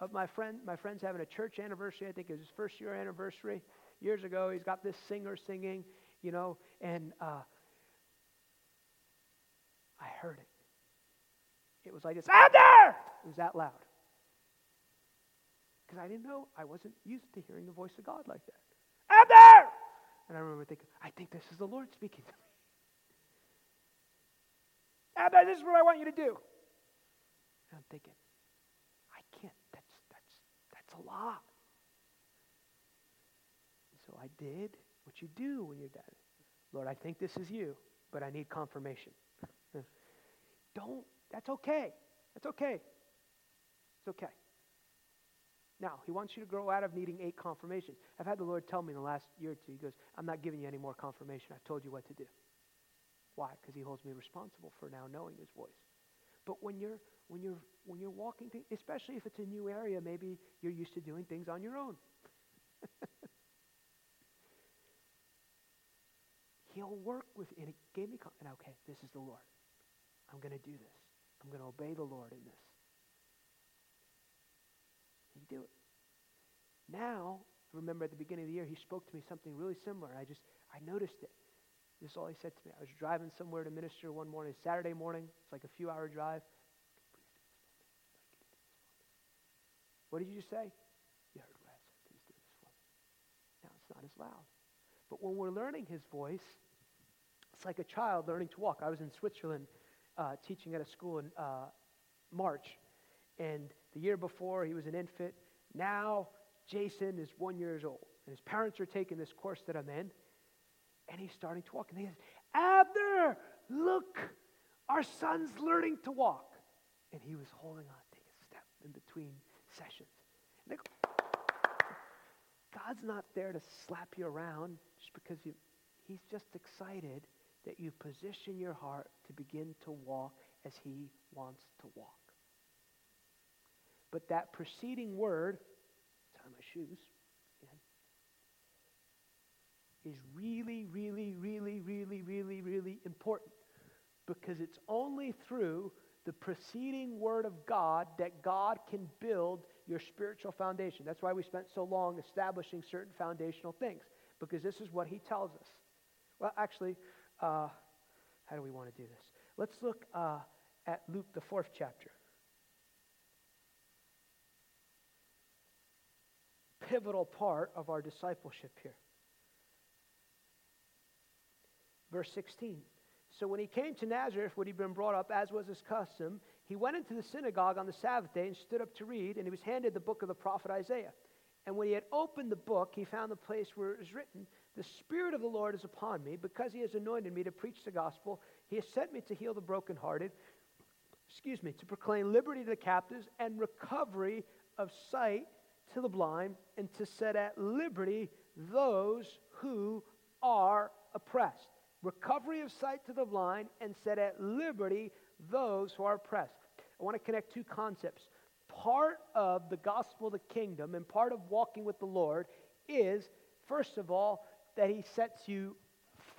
of my friend. My friend's having a church anniversary. I think it was his first year anniversary. Years ago, he's got this singer singing, you know, and I heard it. It was like this, out there! It was that loud. Because I didn't know, I wasn't used to hearing the voice of God like that. Out there! And I remember thinking, I think this is the Lord speaking to me. Out there, this is what I want you to do. And I'm thinking, I can't, that's a lot. And so I did what you do when you're done. Lord, I think this is you, but I need confirmation. That's okay. It's okay. Now, he wants you to grow out of needing 8 confirmations. I've had the Lord tell me in the last year or two, he goes, I'm not giving you any more confirmation. I've told you what to do. Why? Because he holds me responsible for now knowing his voice. But when you're walking, especially if it's a new area, maybe you're used to doing things on your own. He'll work with, and it gave me, and okay, this is the Lord. I'm going to do this. I'm going to obey the Lord in this. He'd do it. Now, remember at the beginning of the year, he spoke to me something really similar. I noticed it. This is all he said to me. I was driving somewhere to minister one morning, Saturday morning. It's like a few-hour drive. What did you just say? You heard what I said. Please do this for me. Now, it's not as loud. But when we're learning his voice, it's like a child learning to walk. I was in Switzerland teaching at a school in March. And the year before, he was an infant. Now, Jason is 1 year old. And his parents are taking this course that I'm in. And he's starting to walk. And he says, Abner, look, our son's learning to walk. And he was holding on, take a step in between sessions. And they go, God's not there to slap you around just because you, he's just excited that you position your heart to begin to walk as he wants to walk. But that preceding word, tie my shoes, is really, really, really, really, really, really important, because it's only through the preceding word of God that God can build your spiritual foundation. That's why we spent so long establishing certain foundational things, because this is what he tells us. Well, actually, how do we want to do this? Let's look at Luke, the 4th chapter. Pivotal part of our discipleship here. Verse 16. So when he came to Nazareth, where he'd been brought up, as was his custom, he went into the synagogue on the Sabbath day and stood up to read, and he was handed the book of the prophet Isaiah. And when he had opened the book, he found the place where it was written, "The Spirit of the Lord is upon me, because he has anointed me to preach the gospel. He has sent me to heal the brokenhearted, to proclaim liberty to the captives and recovery of sight to the blind, and to set at liberty those who are oppressed." Recovery of sight to the blind, and set at liberty those who are oppressed. I want to connect two concepts. Part of the gospel of the kingdom and part of walking with the Lord is, first of all, that he sets you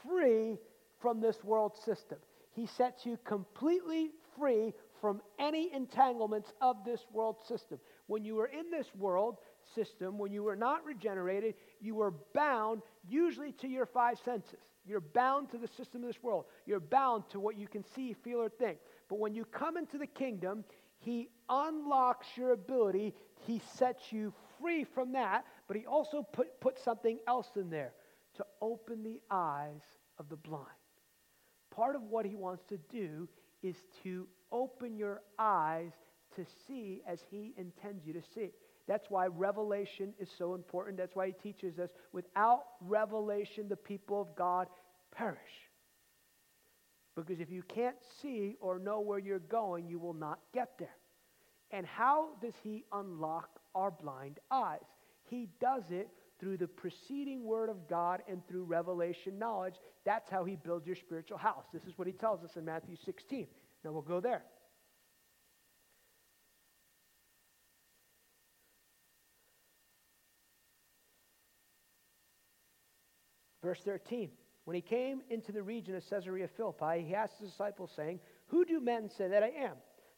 free from this world system. He sets you completely free from any entanglements of this world system. When you were in this world system, when you were not regenerated, you were bound usually to your 5 senses. You're bound to the system of this world. You're bound to what you can see, feel, or think. But when you come into the kingdom, he unlocks your ability. He sets you free from that, but he also put something else in there to open the eyes of the blind. Part of what he wants to do is to open your eyes to see as he intends you to see. That's why revelation is so important. That's why he teaches us, without revelation, the people of God perish. Because if you can't see or know where you're going, you will not get there. And how does he unlock our blind eyes? He does it through the preceding word of God and through revelation knowledge. That's how he builds your spiritual house. This is what he tells us in Matthew 16. Now we'll go there. Verse 13, when he came into the region of Caesarea Philippi, he asked his disciples, saying, "Who do men say that I am?"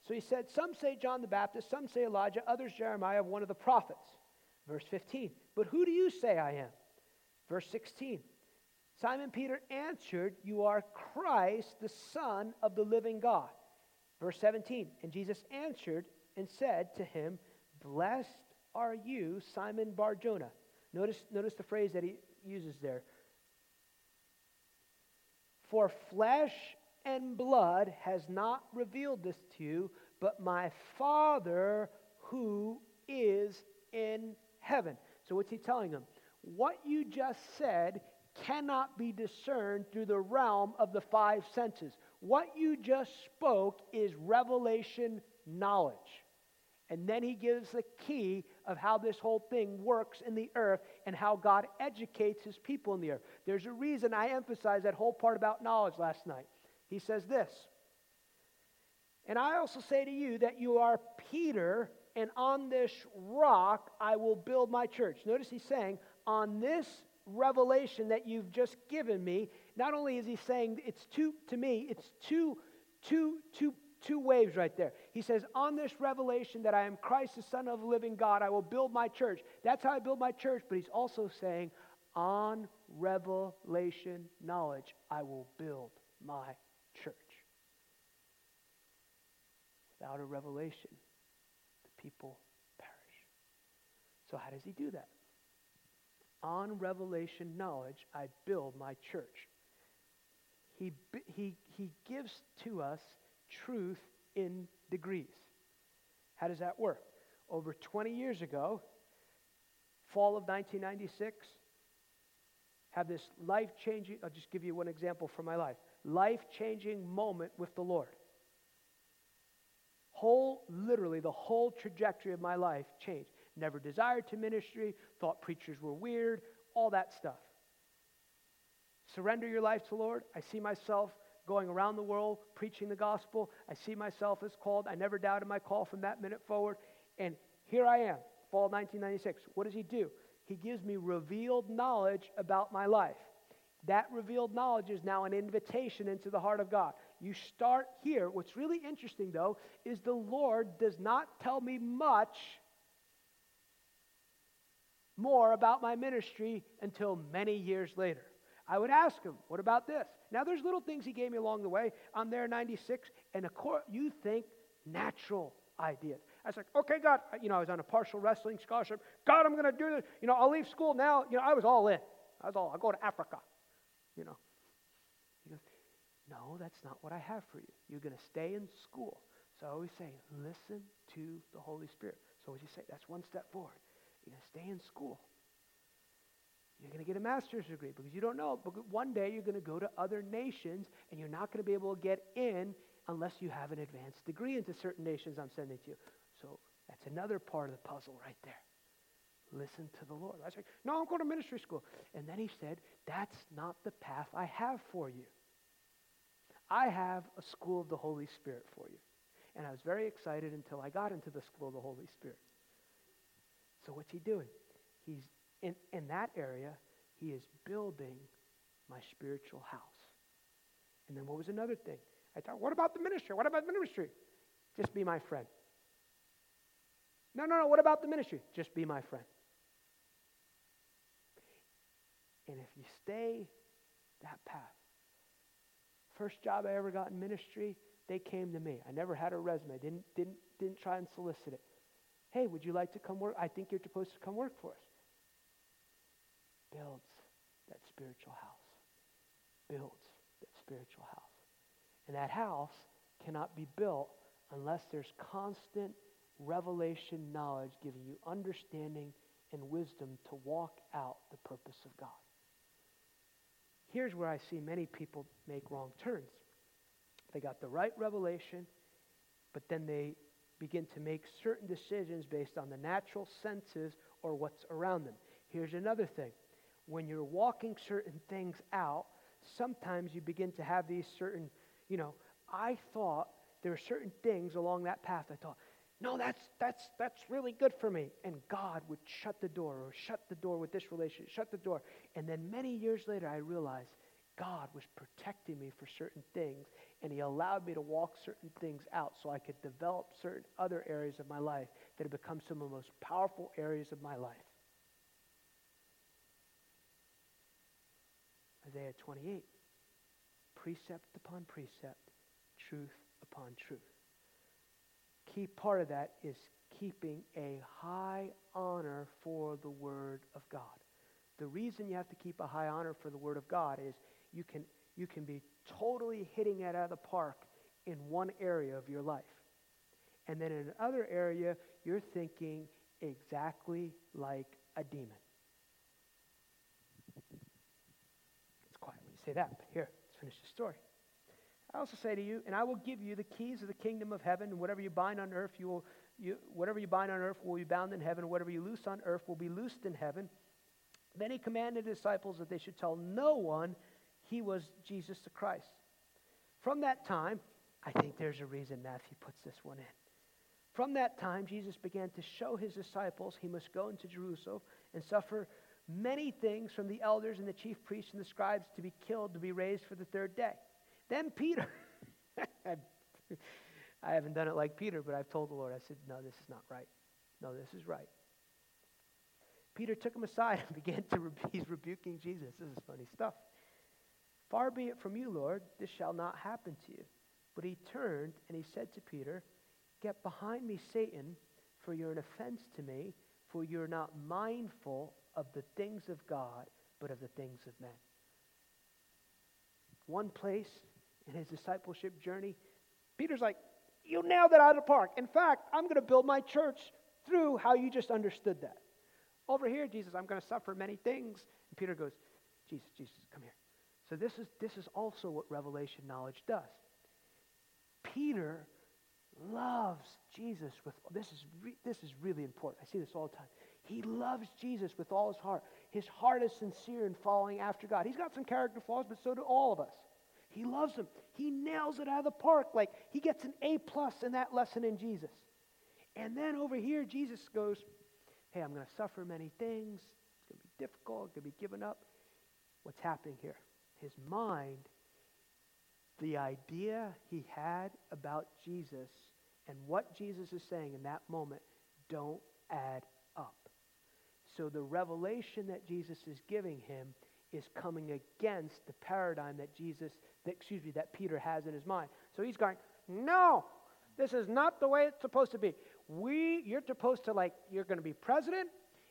So he said, "Some say John the Baptist, some say Elijah, others Jeremiah, one of the prophets." Verse 15, "But who do you say I am?" Verse 16, Simon Peter answered, "You are Christ, the Son of the living God." Verse 17, and Jesus answered and said to him, "Blessed are you, Simon Bar-Jonah." Notice the phrase that he uses there. "For flesh and blood has not revealed this to you, but my Father who is in heaven." So what's he telling them? What you just said cannot be discerned through the realm of the 5 senses. What you just spoke is revelation knowledge. And then he gives the key of how this whole thing works in the earth and how God educates his people in the earth. There's a reason I emphasized that whole part about knowledge last night. He says this, "And I also say to you that you are Peter, and on this rock I will build my church." Notice he's saying, on this revelation that you've just given me. Not only is he saying it's two, to me, it's two waves right there. He says, on this revelation that I am Christ, the Son of the living God, I will build my church. That's how I build my church. But he's also saying, on revelation knowledge, I will build my church. Without a revelation, the people perish. So how does he do that? On revelation knowledge, I build my church. He gives to us truth in degrees. How does that work? Over 20 years ago, fall of 1996, have this life-changing, I'll just give you one example from my life, life-changing moment with the Lord. Literally the whole trajectory of my life changed. Never desired to ministry, thought preachers were weird, all that stuff. Surrender your life to the Lord. I see myself going around the world, preaching the gospel. I see myself as called. I never doubted my call from that minute forward. And here I am, fall of 1996. What does he do? He gives me revealed knowledge about my life. That revealed knowledge is now an invitation into the heart of God. You start here. What's really interesting, though, is the Lord does not tell me much more about my ministry until many years later. I would ask him, what about this? Now, there's little things he gave me along the way. I'm there in 96, and you think natural ideas. I was like, okay, God, I was on a partial wrestling scholarship. God, I'm going to do this. I'll leave school now. I was all in. I'll go to Africa, No, that's not what I have for you. You're going to stay in school. So I always say, listen to the Holy Spirit. So as you say, that's one step forward. You're going to stay in school. You're going to get a master's degree because you don't know. But one day you're going to go to other nations and you're not going to be able to get in unless you have an advanced degree into certain nations I'm sending to you. So that's another part of the puzzle right there. Listen to the Lord. I said, no, I'm going to ministry school. And then he said, that's not the path I have for you. I have a school of the Holy Spirit for you. And I was very excited until I got into the school of the Holy Spirit. So what's he doing? He's in that area, he is building my spiritual house. And then what was another thing? I thought, what about the ministry? What about the ministry? Just be my friend. No, what about the ministry? Just be my friend. And if you stay that path, first job I ever got in ministry, they came to me. I never had a resume. Didn't try and solicit it. Hey, would you like to come work? I think you're supposed to come work for us. Builds that spiritual house. Builds that spiritual house. And that house cannot be built unless there's constant revelation knowledge giving you understanding and wisdom to walk out the purpose of God. Here's where I see many people make wrong turns. They got the right revelation, but then they begin to make certain decisions based on the natural senses or what's around them. Here's another thing. When you're walking certain things out, sometimes you begin to have these certain, I thought there were certain things along that path. I thought, no, that's really good for me. And God would shut the door with this relationship, shut the door. And then many years later, I realized God was protecting me for certain things, and he allowed me to walk certain things out so I could develop certain other areas of my life that have become some of the most powerful areas of my life. Isaiah 28, precept upon precept, truth upon truth. Key part of that is keeping a high honor for the Word of God. The reason you have to keep a high honor for the Word of God is you can be totally hitting it out of the park in one area of your life. And then in another area, you're thinking exactly like a demon. It's quiet when you say that, but here, let's finish the story. I also say to you, and I will give you the keys of the kingdom of heaven, and whatever you bind on earth, whatever you bind on earth will be bound in heaven, and whatever you loose on earth will be loosed in heaven. Then he commanded his disciples that they should tell no one he was Jesus the Christ. From that time, I think there's a reason Matthew puts this one in. From that time, Jesus began to show his disciples he must go into Jerusalem and suffer many things from the elders and the chief priests and the scribes, to be killed, to be raised for the third day. Then Peter, I haven't done it like Peter, but I've told the Lord, I said, no, this is not right. No, this is right. Peter took him aside and began to he's rebuking Jesus. This is funny stuff. Far be it from you, Lord, this shall not happen to you. But he turned and he said to Peter, get behind me, Satan, for you're an offense to me, for you're not mindful of the things of God, but of the things of men. One place in his discipleship journey, Peter's like, you nailed that out of the park. In fact, I'm going to build my church through how you just understood that. Over here, Jesus, I'm going to suffer many things. And Peter goes, Jesus, come here. So this is also what revelation knowledge does. Peter loves Jesus with, this is really important. I see this all the time. He loves Jesus with all his heart. His heart is sincere in following after God. He's got some character flaws, but so do all of us. He loves him. He nails it out of the park. Like, he gets an A+ in that lesson in Jesus. And then over here, Jesus goes, hey, I'm going to suffer many things. It's going to be difficult. It's going to be given up. What's happening here? His mind, the idea he had about Jesus and what Jesus is saying in that moment, don't add up. So the revelation that Jesus is giving him is coming against the paradigm that that Peter has in his mind. So he's going, no, this is not the way it's supposed to be. You're supposed to, like, you're going to be president,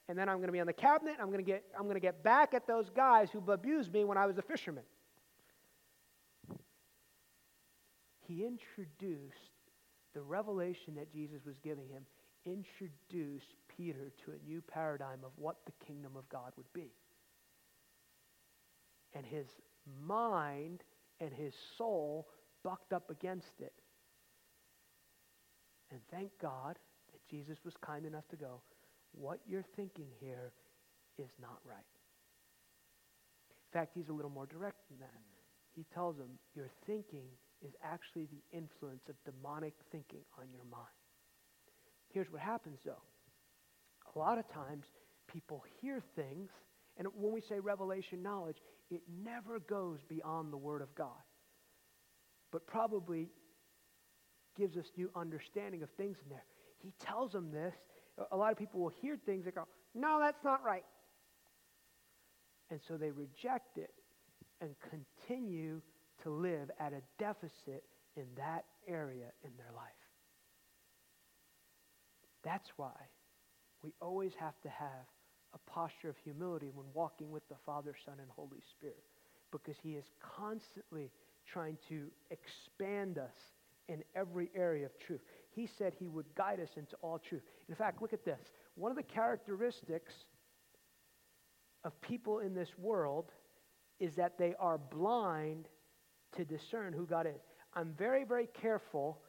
and then I'm going to be on the cabinet. I'm going to get back at those guys who abused me when I was a fisherman. He introduced the revelation that Jesus was giving him, introduced Peter to a new paradigm of what the kingdom of God would be. And his mind and his soul bucked up against it. And thank God that Jesus was kind enough to go, what you're thinking here is not right. In fact, he's a little more direct than that. He tells him, your thinking is actually the influence of demonic thinking on your mind. Here's what happens, though. A lot of times, people hear things, and when we say revelation knowledge, it never goes beyond the Word of God, but probably gives us new understanding of things in there. He tells them this. A lot of people will hear things that go, no, that's not right. And so they reject it and continue to live at a deficit in that area in their life. That's why we always have to have a posture of humility when walking with the Father, Son, and Holy Spirit, because He is constantly trying to expand us in every area of truth. He said He would guide us into all truth. In fact, look at this. One of the characteristics of people in this world is that they are blind to discern who God is. I'm very, very careful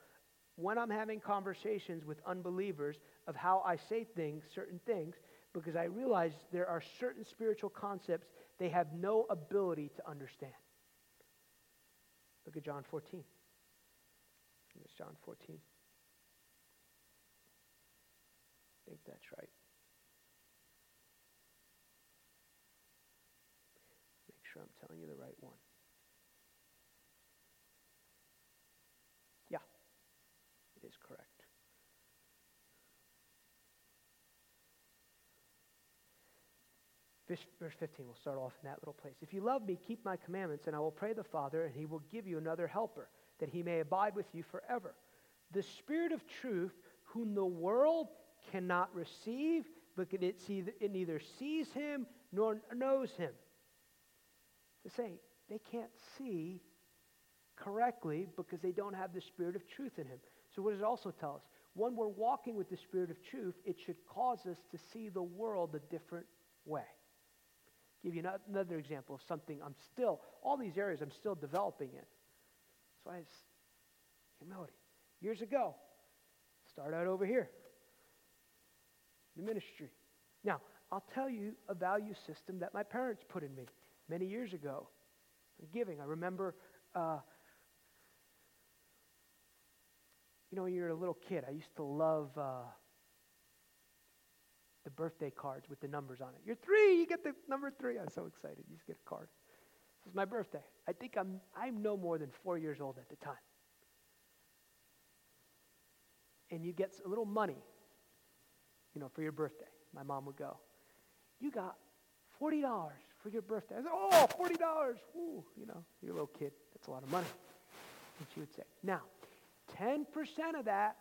when I'm having conversations with unbelievers of how I say things, certain things, because I realize there are certain spiritual concepts they have no ability to understand. Look at John 14. It's John 14. I think that's right. Make sure I'm telling you the right one. Is correct. Verse 15, we'll start off in that little place. If you love me, keep my commandments, and I will pray the Father, and he will give you another helper, that he may abide with you forever. The Spirit of truth, whom the world cannot receive, because it neither sees him nor knows him. It's saying they can't see correctly because they don't have the Spirit of truth in him. So what does it also tell us? When we're walking with the Spirit of truth, it should cause us to see the world a different way. Give you another example of something all these areas I'm still developing in. So lives. Humility. Years ago, start out over here. The ministry. Now, I'll tell you a value system that my parents put in me many years ago. Giving. I remember, when you're a little kid, I used to love the birthday cards with the numbers on it. You're 3, you get the number 3. I'm so excited. You just get a card. This is my birthday. I think I'm no more than 4 years old at the time. And you get a little money, for your birthday. My mom would go, you got $40 for your birthday. I said, oh, $40. Ooh, you're a little kid. That's a lot of money. And she would say, now, 10% of that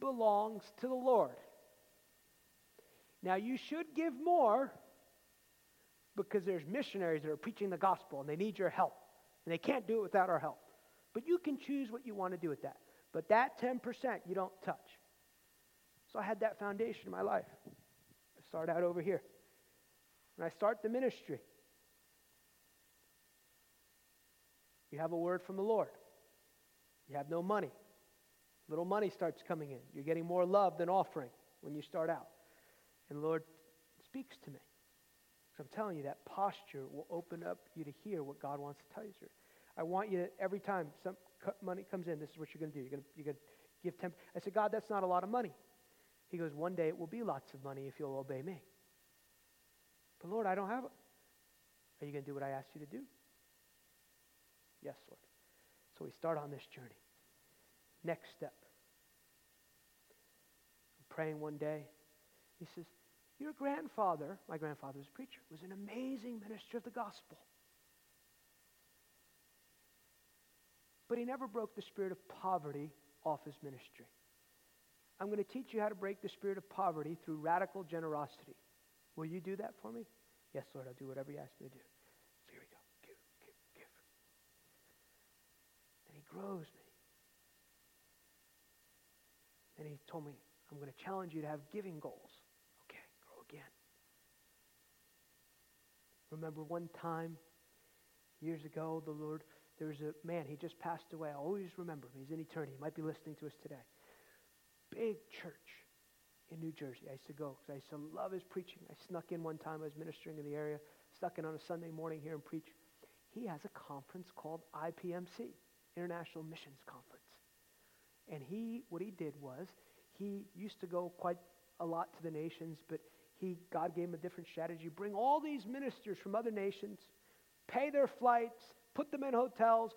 belongs to the Lord. Now, you should give more because there's missionaries that are preaching the gospel and they need your help. And they can't do it without our help. But you can choose what you want to do with that. But that 10% you don't touch. So I had that foundation in my life. I start out over here. When I start the ministry, you have a word from the Lord. You have no money. Little money starts coming in. You're getting more love than offering when you start out. And the Lord speaks to me. So I'm telling you, that posture will open up you to hear what God wants to tell you. I want you to, every time some money comes in, this is what you're going to do. You're going to give 10%. I said, God, that's not a lot of money. He goes, one day it will be lots of money if you'll obey me. But Lord, I don't have it. Are you going to do what I asked you to do? Yes, Lord. So we start on this journey. Next step. I'm praying one day. He says, your grandfather, my grandfather was a preacher, was an amazing minister of the gospel. But he never broke the spirit of poverty off his ministry. I'm going to teach you how to break the spirit of poverty through radical generosity. Will you do that for me? Yes, Lord, I'll do whatever you ask me to do. So here we go. Give, give, give. And he grows me. Then he told me, I'm going to challenge you to have giving goals. Okay, grow again. Remember one time, years ago, the Lord, there was a man, he just passed away. I always remember him. He's in eternity. He might be listening to us today. Big church in New Jersey. I used to go because I used to love his preaching. I snuck in one time. I was ministering in the area. Snuck in on a Sunday morning here and preach. He has a conference called IPMC, International Missions Conference. And what he did was, he used to go quite a lot to the nations, but God gave him a different strategy. Bring all these ministers from other nations, pay their flights, put them in hotels,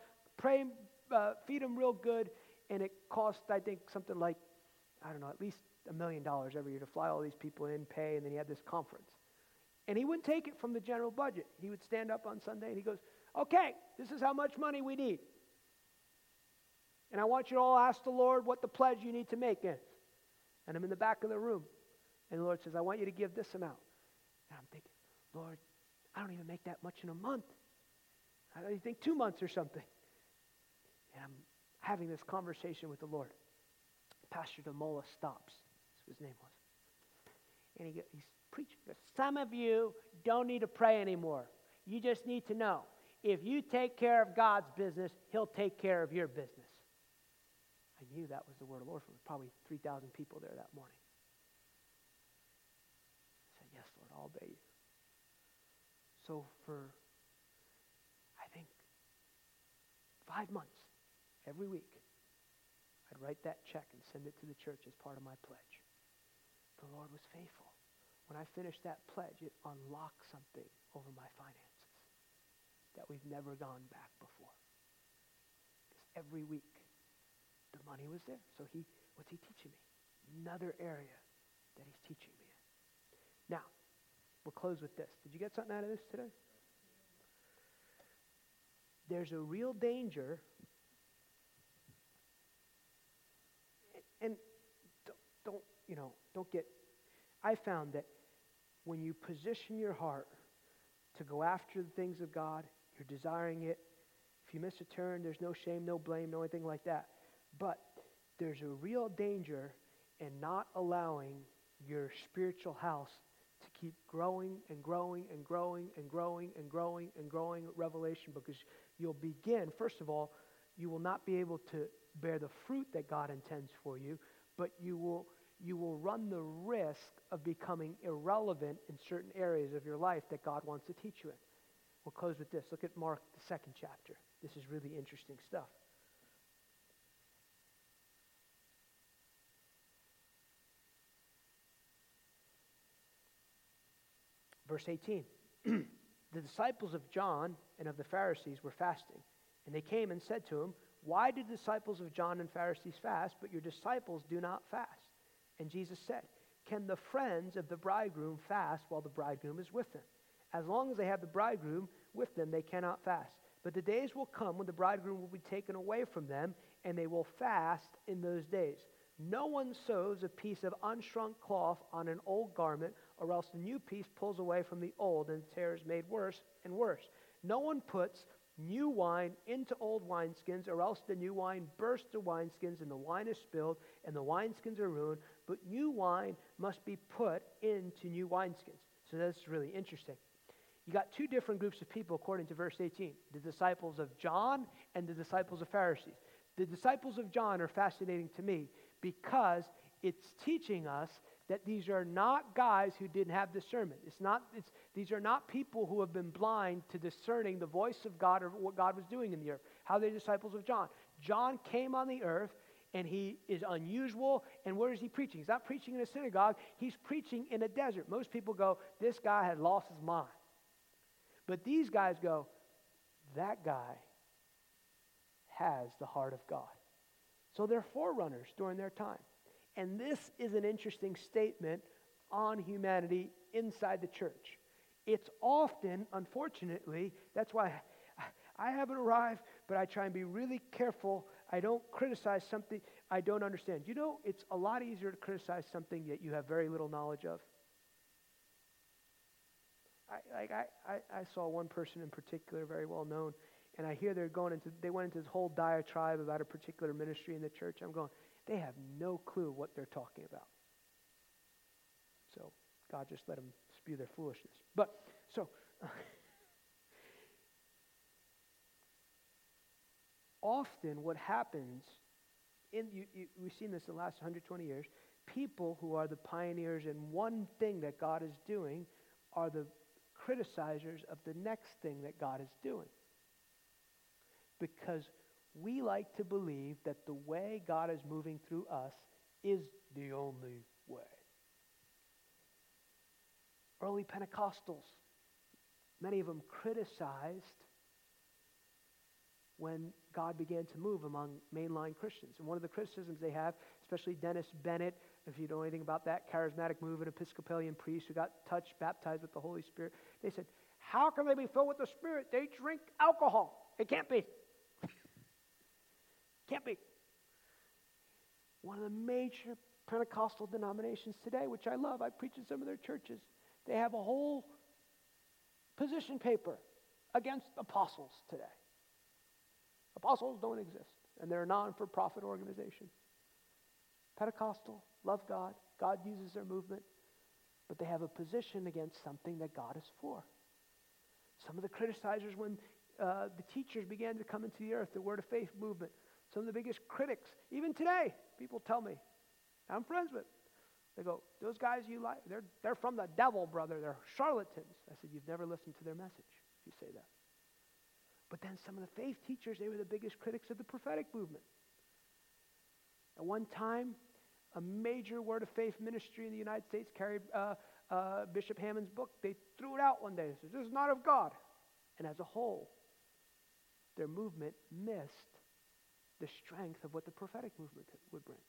feed them real good, and it cost, I think, something like, I don't know, at least $1 million every year to fly all these people in, pay, and then he had this conference. And he wouldn't take it from the general budget. He would stand up on Sunday and he goes, okay, this is how much money we need. And I want you to all ask the Lord what the pledge you need to make is. And I'm in the back of the room. And the Lord says, I want you to give this amount. And I'm thinking, Lord, I don't even make that much in a month. I don't even think 2 months or something. And I'm having this conversation with the Lord. Pastor DeMola stops. That's what his name was. And he's preaching. Some of you don't need to pray anymore. You just need to know. If you take care of God's business, he'll take care of your business. I knew that was the word of the Lord for probably 3,000 people there that morning. I said, yes, Lord, I'll obey you. So for, I think, 5 months, every week, I'd write that check and send it to the church as part of my pledge. The Lord was faithful. When I finished that pledge, it unlocked something over my finances that we've never gone back before. Because every week, the money was there. So what's he teaching me? Another area that he's teaching me in. Now, we'll close with this. Did you get something out of this today? There's a real danger. And I found that when you position your heart to go after the things of God, you're desiring it. If you miss a turn, there's no shame, no blame, no anything like that. But there's a real danger in not allowing your spiritual house to keep growing and growing and growing and growing and growing and growing and growing revelation, because you'll begin, first of all, You will not be able to bear the fruit that God intends for you, but you will run the risk of becoming irrelevant in certain areas of your life that God wants to teach you in. We'll close with this. Look at Mark, the second chapter. This is really interesting stuff. Verse 18. The disciples of John and of the Pharisees were fasting, and they came and said to him, "Why do the disciples of John and Pharisees fast, but your disciples do not fast?" And Jesus said, "Can the friends of the bridegroom fast while the bridegroom is with them? As long as they have the bridegroom with them, they cannot fast. But the days will come when the bridegroom will be taken away from them, and they will fast in those days. No one sews a piece of unshrunk cloth on an old garment, or else the new piece pulls away from the old, and the tear is made worse and worse. No one puts new wine into old wineskins, or else the new wine bursts the wineskins, and the wine is spilled, and the wineskins are ruined. But new wine must be put into new wineskins." So that's really interesting. You got two different groups of people according to verse 18. The disciples of John and the disciples of Pharisees. The disciples of John are fascinating to me because it's teaching us that these are not guys who didn't have discernment. These are not people who have been blind to discerning the voice of God or what God was doing in the earth. How are they disciples of John? John came on the earth and he is unusual. And where is he preaching? He's not preaching in a synagogue. He's preaching in a desert. Most people go, this guy had lost his mind. But these guys go, that guy has the heart of God. So they're forerunners during their time. And this is an interesting statement on humanity inside the church. It's often, unfortunately, that's why I haven't arrived, but I try and be really careful. I don't criticize something I don't understand. You know, it's a lot easier to criticize something that you have very little knowledge of. I saw one person in particular, very well known, and I hear they went into this whole diatribe about a particular ministry in the church. I'm going, they have no clue what they're talking about. So God just let them spew their foolishness. But, often what happens, we've seen this in the last 120 years, people who are the pioneers in one thing that God is doing are the criticizers of the next thing that God is doing. Because we like to believe that the way God is moving through us is the only way. Early Pentecostals, many of them criticized when God began to move among mainline Christians. And one of the criticisms they have, especially Dennis Bennett, if you know anything about that, charismatic movement, Episcopalian priests who got touched, baptized with the Holy Spirit, they said, how can they be filled with the Spirit? They drink alcohol. It can't be. Can't be. One of the major Pentecostal denominations today, which I love, I preach in some of their churches, they have a whole position paper against apostles today. Apostles don't exist, and they're a non-for-profit organization. Pentecostal, love God, God uses their movement, but they have a position against something that God is for. Some of the criticizers when the teachers began to come into the earth, the Word of Faith movement, some of the biggest critics, even today, people tell me, I'm friends with, they go, those guys you like, they're from the devil, brother. They're charlatans. I said, you've never listened to their message if you say that. But then some of the faith teachers, they were the biggest critics of the prophetic movement. At one time, a major Word of Faith ministry in the United States carried Bishop Hammond's book. They threw it out one day and said, this is not of God. And as a whole, their movement missed the strength of what the prophetic movement would bring.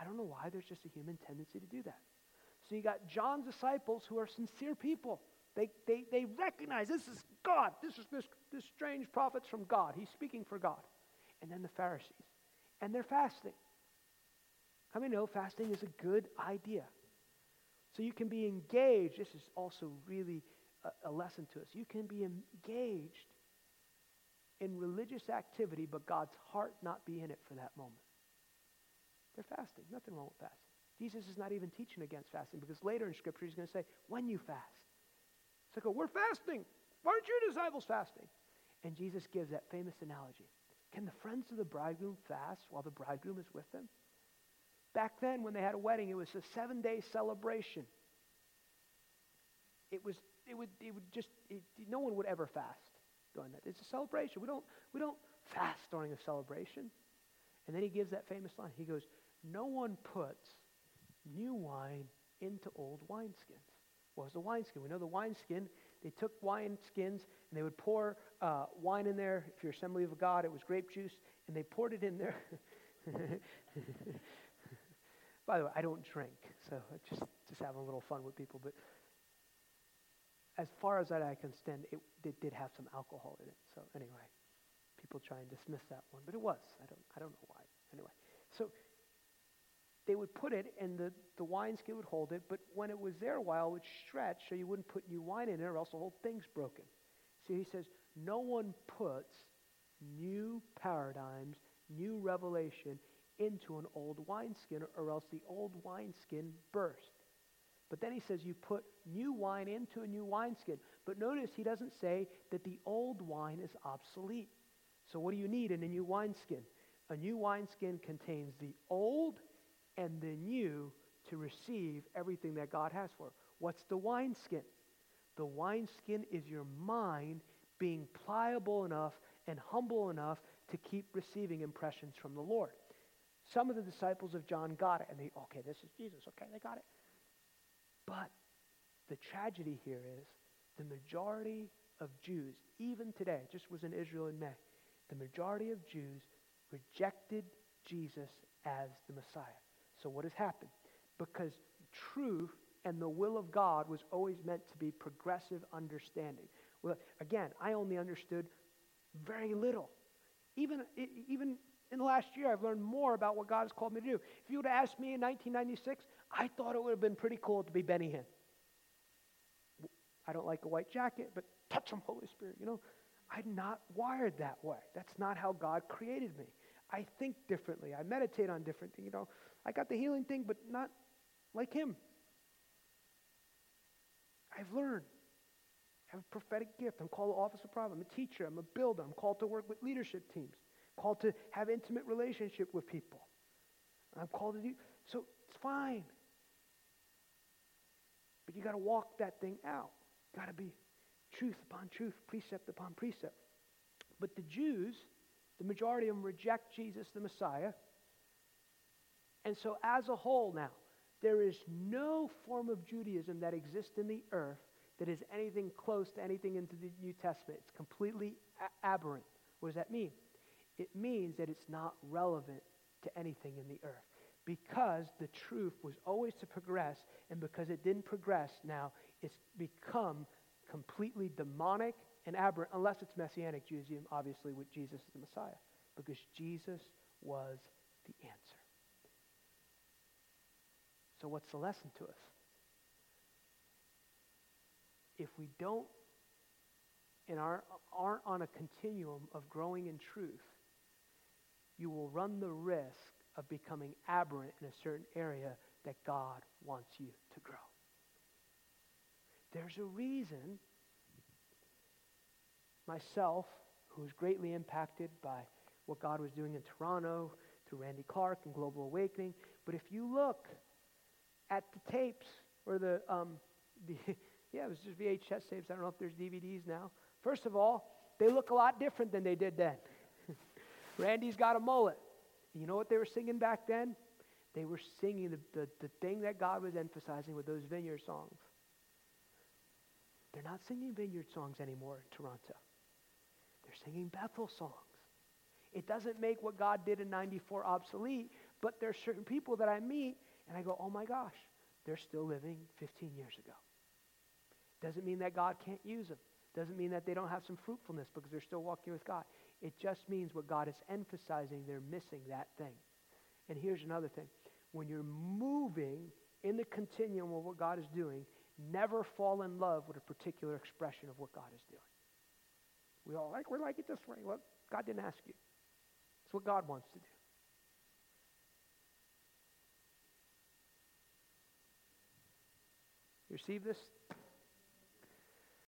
I don't know why, there's just a human tendency to do that. So you got John's disciples who are sincere people. They recognize this is God. This strange prophet's from God. He's speaking for God. And then the Pharisees. And they're fasting. How many know fasting is a good idea? So you can be engaged. This is also really a lesson to us. You can be engaged in religious activity, but God's heart not be in it for that moment. They're fasting. Nothing wrong with fasting. Jesus is not even teaching against fasting because later in Scripture he's going to say, when you fast. It's like, we're fasting. Why aren't your disciples fasting? And Jesus gives that famous analogy. Can the friends of the bridegroom fast while the bridegroom is with them? Back then, when they had a wedding, it was a 7-day celebration. No one would ever fast during that. It's a celebration. We don't fast during a celebration. And then he gives that famous line. He goes, "No one puts new wine into old wineskins." What was the wineskin? We know the wineskin. They took wineskins and they would pour wine in there. If you're Assembly of God, it was grape juice, and they poured it in there. By the way, I don't drink, so I just having a little fun with people. But as far as that I can stand, it did have some alcohol in it. So anyway, people try and dismiss that one, but it was. I don't know why. Anyway, so they would put it, and the wineskin would hold it, but when it was there a while, it would stretch, so you wouldn't put new wine in it, or else the whole thing's broken. So he says, no one puts new paradigms, new revelation into an old wineskin, or else the old wineskin bursts. But then he says, you put new wine into a new wineskin. But notice he doesn't say that the old wine is obsolete. So what do you need in a new wineskin? A new wineskin contains the old and the new to receive everything that God has for. What's the wineskin? The wineskin is your mind being pliable enough and humble enough to keep receiving impressions from the Lord. Some of the disciples of John got it, and this is Jesus, they got it. But the tragedy here is the majority of Jews, even today, just was in Israel in May, the majority of Jews rejected Jesus as the Messiah. So what has happened? Because truth and the will of God was always meant to be progressive understanding. Well, again, I only understood very little. Even in the last year, I've learned more about what God has called me to do. If you would have asked me in 1996, I thought it would have been pretty cool to be Benny Hinn. I don't like a white jacket, but touch him, Holy Spirit, I'm not wired that way. That's not how God created me. I think differently. I meditate on different things. I got the healing thing, but not like him. I've learned. I have a prophetic gift. I'm called to the office of prophet. I'm a teacher. I'm a builder. I'm called to work with leadership teams. I'm called to have intimate relationship with people. I'm called to do. So it's fine. But you got to walk that thing out. Got to be truth upon truth, precept upon precept. But the Jews, the majority of them reject Jesus the Messiah. And so as a whole now, there is no form of Judaism that exists in the earth that is anything close to anything into the New Testament. It's completely aberrant. What does that mean? It means that it's not relevant to anything in the earth because the truth was always to progress, and because it didn't progress now, it's become completely demonic and aberrant, unless it's Messianic Judaism, obviously, with Jesus as the Messiah, because Jesus was the answer. So what's the lesson to us? If we don't and aren't on a continuum of growing in truth, you will run the risk of becoming aberrant in a certain area that God wants you to grow. There's a reason myself, who was greatly impacted by what God was doing in Toronto through Randy Clark and Global Awakening, but if you look at the tapes, or it was just VHS tapes. I don't know if there's DVDs now. First of all, they look a lot different than they did then. Randy's got a mullet. You know what they were singing back then? They were singing the thing that God was emphasizing with those Vineyard songs. They're not singing Vineyard songs anymore in Toronto. They're singing Bethel songs. It doesn't make what God did in 94 obsolete, but there are certain people that I meet, and I go, oh my gosh, they're still living 15 years ago. Doesn't mean that God can't use them. Doesn't mean that they don't have some fruitfulness because they're still walking with God. It just means what God is emphasizing, they're missing that thing. And here's another thing. When you're moving in the continuum of what God is doing, never fall in love with a particular expression of what God is doing. We like it this way. Well, God didn't ask you. It's what God wants to do. Receive this?